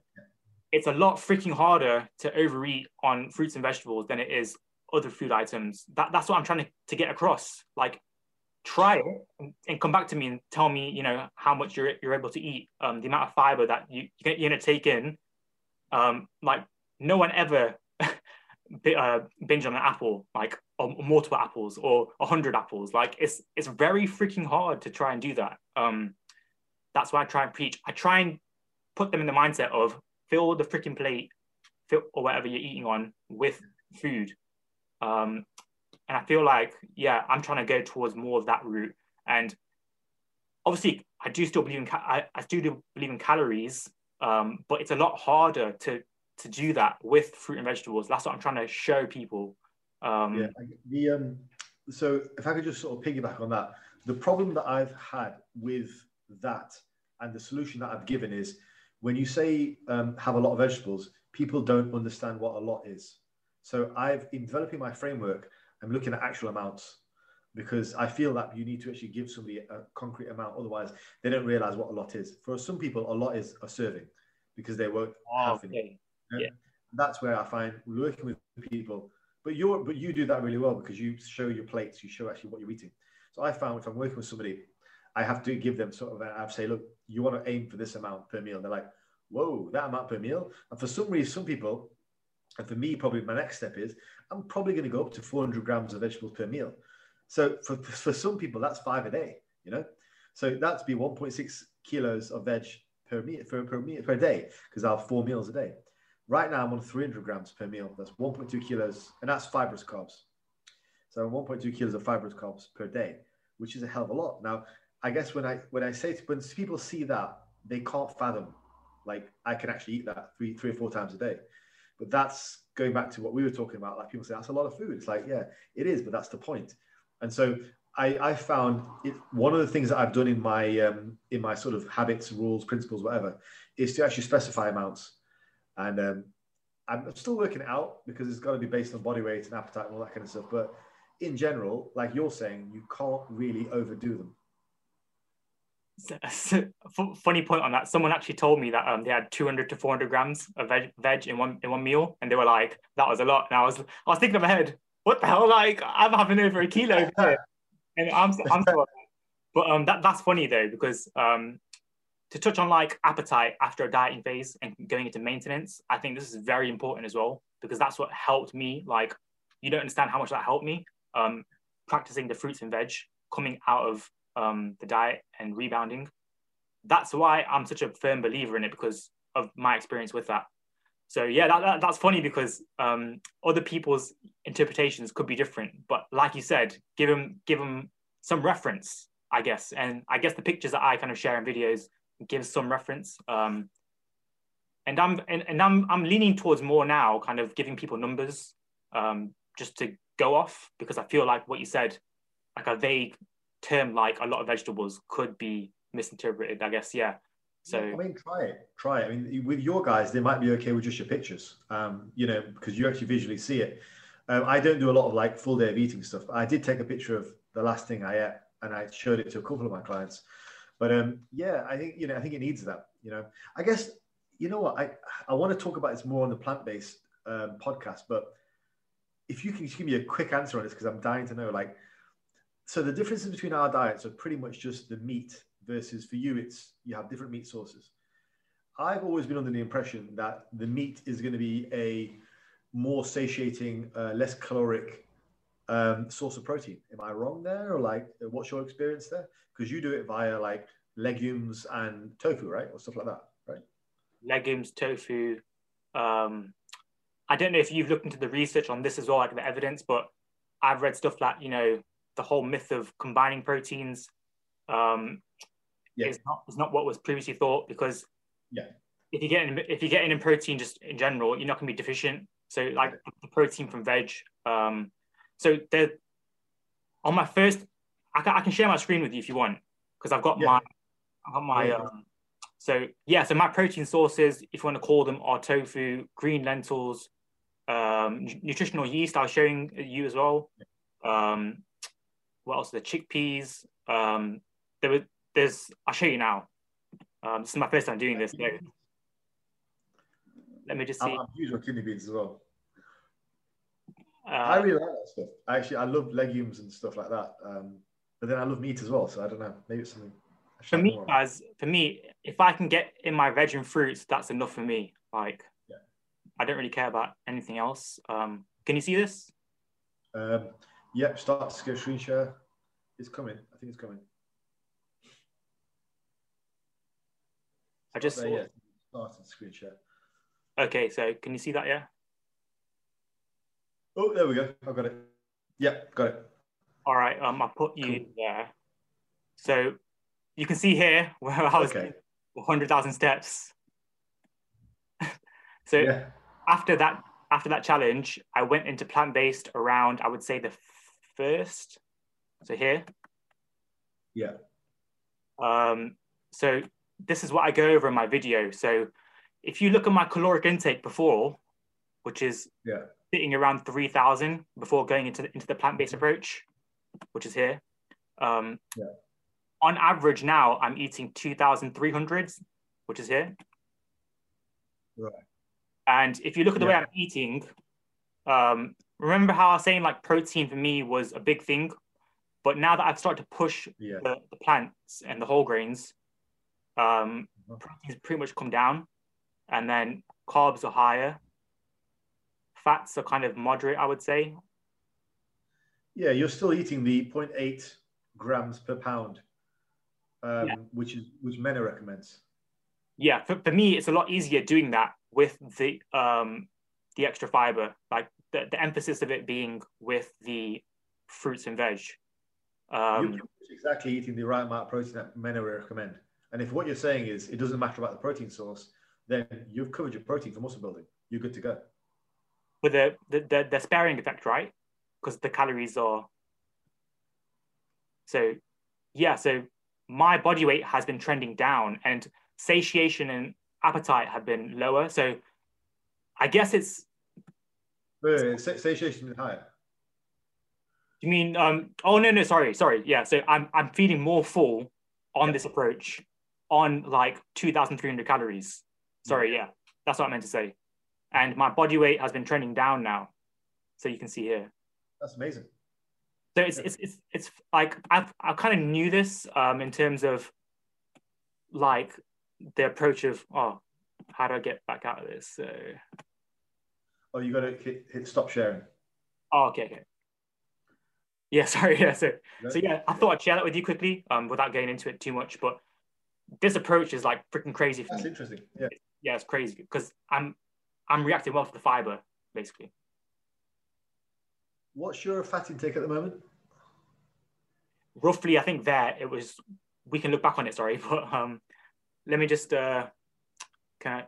It's a lot freaking harder to overeat on fruits and vegetables than it is other food items. That, that's what I'm trying to, to get across. Like, try it and come back to me and tell me, you know, how much you're you're able to eat, um, the amount of fiber that you, you're going to take in. Um, like, no one ever uh, binge on an apple, like, or multiple apples or a hundred apples. Like, it's it's very freaking hard to try and do that. Um, that's why I try and preach. I try and put them in the mindset of fill the freaking plate, fill, or whatever you're eating on, with food. Um, And I feel like, yeah, I'm trying to go towards more of that route. And obviously, I do still believe in ca- I, I do, do believe in calories, um, but it's a lot harder to to do that with fruit and vegetables. That's what I'm trying to show people. Um, yeah. The um, so if I could just sort of piggyback on that, the problem that I've had with that and the solution that I've given is when you say um, have a lot of vegetables, people don't understand what a lot is. So I've in developing my framework. I'm looking at actual amounts because I feel that you need to actually give somebody a concrete amount. Otherwise, they don't realize what a lot is. For some people, a lot is a serving because they won't have any. Yeah. That's where I find working with people. But you're but you do that really well because you show your plates. You show actually what you're eating. So I found if I'm working with somebody, I have to give them sort of an, I have to say, look, you want to aim for this amount per meal. And they're like, whoa, that amount per meal. And for some reason, some people. And for me, probably my next step is I'm probably going to go up to four hundred grams of vegetables per meal. So for, for some people, that's five a day, you know. So that's be one point six kilos of veg per meal per, per, meal, per day because I'll have four meals a day. Right now, I'm on three hundred grams per meal. That's one point two kilos, and that's fibrous carbs. So one point two kilos of fibrous carbs per day, which is a hell of a lot. Now, I guess when I when I say to, when people see that, they can't fathom, like, I can actually eat that three three or four times a day. But that's going back to what we were talking about. Like, people say that's a lot of food. It's like, yeah, it is, but that's the point. And so I, I found it, one of the things that I've done in my um, in my sort of habits, rules, principles, whatever, is to actually specify amounts. And um, I'm still working it out, because it's got to be based on body weight and appetite and all that kind of stuff. But in general, like you're saying, you can't really overdo them. So, so, funny point on that. Someone actually told me that um, they had two hundred to four hundred grams of veg, veg in one in one meal, and they were like, "That was a lot." And I was, I was thinking in my head, "What the hell? Like, I'm having over a kilo here." And I'm, I'm sorry, but um, that that's funny though, because um, to touch on like appetite after a dieting phase and going into maintenance, I think this is very important as well, because that's what helped me. Like, you don't understand how much that helped me. Um, practicing the fruits and veg, coming out of Um, the diet and rebounding. That's why I'm such a firm believer in it, because of my experience with that. So yeah, that, that, that's funny, because um, other people's interpretations could be different, but like you said, give them give them some reference, I guess. And I guess the pictures that I kind of share in videos give some reference, um, and I'm and, and I'm I'm leaning towards more now kind of giving people numbers, um, just to go off, because I feel like what you said, like a vague term like a lot of vegetables, could be misinterpreted, I guess. Yeah, so I mean, try it try it I mean, with your guys, they might be okay with just your pictures, um you know, because you actually visually see it. um, I don't do a lot of like full day of eating stuff, but I did take a picture of the last thing I ate and I showed it to a couple of my clients. But um yeah, I think, you know, I think it needs that, you know. I guess, you know what, I I want to talk about this more on the plant-based um, podcast, but if you can just give me a quick answer on this, because I'm dying to know. Like, so the differences between our diets are pretty much just the meat, versus for you, it's you have different meat sources. I've always been under the impression that the meat is going to be a more satiating, uh, less caloric um, source of protein. Am I wrong there? Or like, what's your experience there? Because you do it via like legumes and tofu, right? Or stuff like that, right? Legumes, tofu. Um, I don't know if you've looked into the research on this as well, like the evidence, but I've read stuff like, you know, the whole myth of combining proteins um, yeah. is not is not what was previously thought, because yeah. if you get in, if you get in protein just in general, you're not going to be deficient. So like yeah. the protein from veg. Um, so there, on my first, I can, I can share my screen with you if you want, because I've got yeah. my, I've got my. Yeah. Um, so yeah, so my protein sources, if you want to call them, are tofu, green lentils, um, nutritional yeast. I was showing you as well. Yeah. Um, What else? The chickpeas. Um, there were. There's. I'll show you now. Um, this is my first time doing this. So let me just see. I'm huge on kidney beans as well. Uh, I really like that stuff. Actually, I love legumes and stuff like that. Um, but then I love meat as well. So I don't know. Maybe it's something. For me, guys. For me, if I can get in my veg and fruits, that's enough for me. Like, yeah. I don't really care about anything else. Um, can you see this? Um, Yep, start to go screen share. It's coming. I think it's coming. I just saw it. Started screen share. Okay, so can you see that? Yeah. Oh, there we go. I've got it. Yep, got it. All right. Um, I put you cool. there. So you can see here where I was okay. one hundred thousand steps. So yeah. after that, after that challenge, I went into plant-based around, I would say, the first, so here. Yeah. Um, so this is what I go over in my video. So if you look at my caloric intake before, which is yeah. sitting around three thousand before going into the, into the plant-based approach, which is here. Um, yeah. On average now, I'm eating two thousand three hundred, which is here. Right. And if you look at the yeah. way I'm eating, um, remember how I was saying like protein for me was a big thing, but now that I've started to push yeah. the, the plants and the whole grains, um, mm-hmm. protein's pretty much come down, and then carbs are higher. Fats are kind of moderate, I would say. Yeah, you're still eating the zero point eight grams per pound, um, yeah. which is which Mena recommends. Yeah, for, for me, it's a lot easier doing that with the um, the extra fiber, like the, the emphasis of it being with the fruits and veg. Um, you're exactly eating the right amount of protein that Mena would recommend. And if what you're saying is it doesn't matter about the protein source, then you've covered your protein for muscle building. You're good to go. With the the, the, the sparing effect, right? Because the calories are... So, yeah, so my body weight has been trending down and satiation and appetite have been lower. So I guess it's... Wait, wait, wait. Satiation has been higher. You mean... Um, oh, no, no, sorry, sorry. Yeah, so I'm, I'm feeling more full on yeah. this approach on like two thousand three hundred calories. Sorry, yeah, that's what I meant to say. And my body weight has been trending down now. So you can see here. That's amazing. So it's it's it's, it's like I've, I kind of knew this um, in terms of like the approach of, oh, how do I get back out of this? So, oh, you got to hit, hit stop sharing. Oh, okay, okay. Yeah, sorry. Yeah, so no, so yeah, I thought I'd share that with you quickly, um, without getting into it too much. But this approach is like freaking crazy. For That's me. Interesting. Yeah, it's, yeah, it's crazy because I'm I'm reacting well to the fiber basically. What's your fat intake at the moment? Roughly, I think there it was. We can look back on it. Sorry, but um, let me just. Uh, can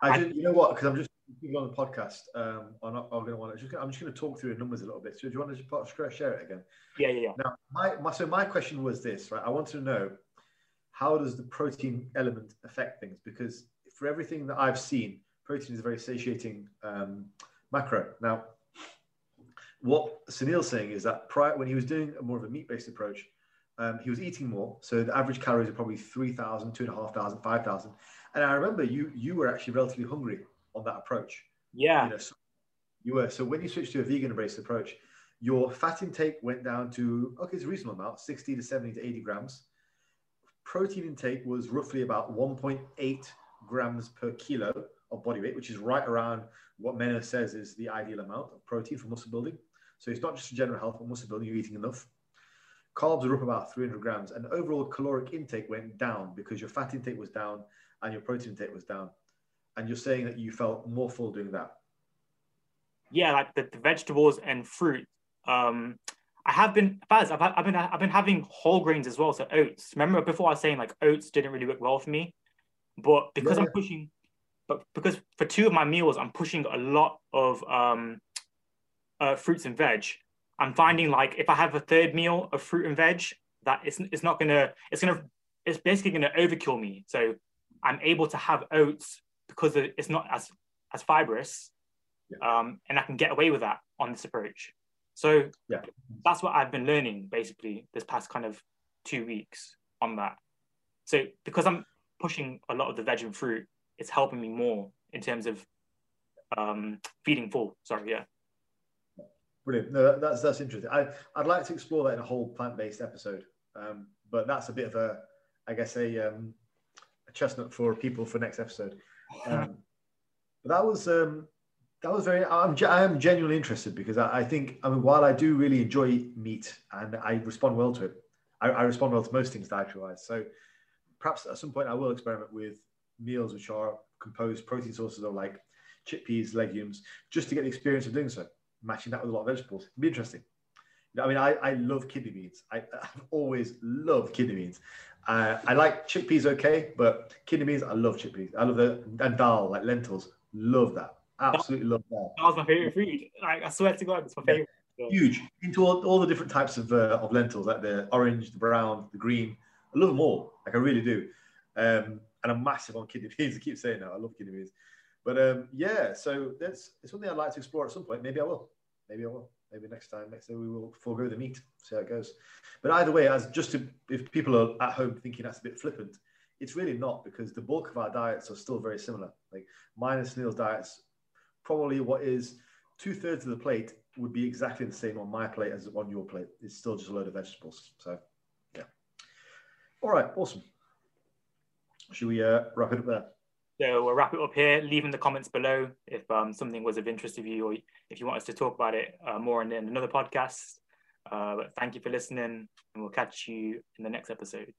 I? I, I just, you know what? Because I'm just on the podcast. Um, I'm not. I'm going to want to. Just, I'm just going to talk through the numbers a little bit. So, do you want to just share it again? Yeah, yeah, yeah. Now, my, my so my question was this, right? I want to know how does the protein element affect things? Because for everything that I've seen, protein is a very satiating um, macro. Now, what Sunil's saying is that prior, when he was doing a more of a meat-based approach, um, he was eating more. So the average calories are probably three thousand, two thousand five hundred, five thousand. And I remember you you were actually relatively hungry on that approach. Yeah. You know, so you were. So when you switched to a vegan-based approach, your fat intake went down to, okay, it's a reasonable amount, sixty to seventy to eighty grams. Protein intake was roughly about one point eight grams per kilo of body weight, which is right around what Mena says is the ideal amount of protein for muscle building. So it's not just for general health, but muscle building, you're eating enough. Carbs are up about three hundred grams, and overall caloric intake went down because your fat intake was down and your protein intake was down. And you're saying that you felt more full doing that. Yeah, like the, the vegetables and fruit. Um, I have been, Faz, I've, I've been, I've been having whole grains as well, so oats. Remember before I was saying like oats didn't really work well for me, but because yeah. I'm pushing, but because for two of my meals, I'm pushing a lot of um, uh, fruits and veg. I'm finding like if I have a third meal of fruit and veg, that it's it's not gonna it's gonna it's basically gonna overkill me. So I'm able to have oats because it's not as as fibrous, yeah. um, and I can get away with that on this approach. So yeah. that's what I've been learning basically this past kind of two weeks on that. So because I'm pushing a lot of the veg and fruit, it's helping me more in terms of um, feeding full. Sorry, yeah. Brilliant. No, that, that's that's interesting. I I'd like to explore that in a whole plant-based episode, um, but that's a bit of a, I guess a, um, a chestnut for people for next episode. Um, but that was um, that was very. I'm I am genuinely interested because I, I think I mean while I do really enjoy meat and I respond well to it, I, I respond well to most things dietary-wise. So perhaps at some point I will experiment with meals which are composed protein sources of like chickpeas, legumes, just to get the experience of doing so, matching that with a lot of vegetables. It'd be interesting. You know, I mean, I, I love kidney beans. I, I've always loved kidney beans. Uh, I like chickpeas okay, but kidney beans, I love chickpeas. I love the and dal, like lentils. Love that. Absolutely love that. That was my favorite food. Like, I swear to God, it's my favorite. Yeah. Huge. Into all, all the different types of, uh, of lentils, like the orange, the brown, the green. I love them all. Like I really do. Um, And I'm massive on kidney beans. I keep saying that. I love kidney beans. But um, yeah, so that's it's something I'd like to explore at some point. Maybe I will. Maybe I will. Maybe next time. Next time we will forego the meat. See how it goes. But either way, as just to, if people are at home thinking that's a bit flippant, it's really not because the bulk of our diets are still very similar. Like mine and Sunil's diets, probably what is two thirds of the plate would be exactly the same on my plate as on your plate. It's still just a load of vegetables. So yeah. All right. Awesome. Should we uh, wrap it up there? So we'll wrap it up here. Leave in the comments below if um, something was of interest to you or if you want us to talk about it uh, more in, in another podcast. Uh, but thank you for listening and we'll catch you in the next episode.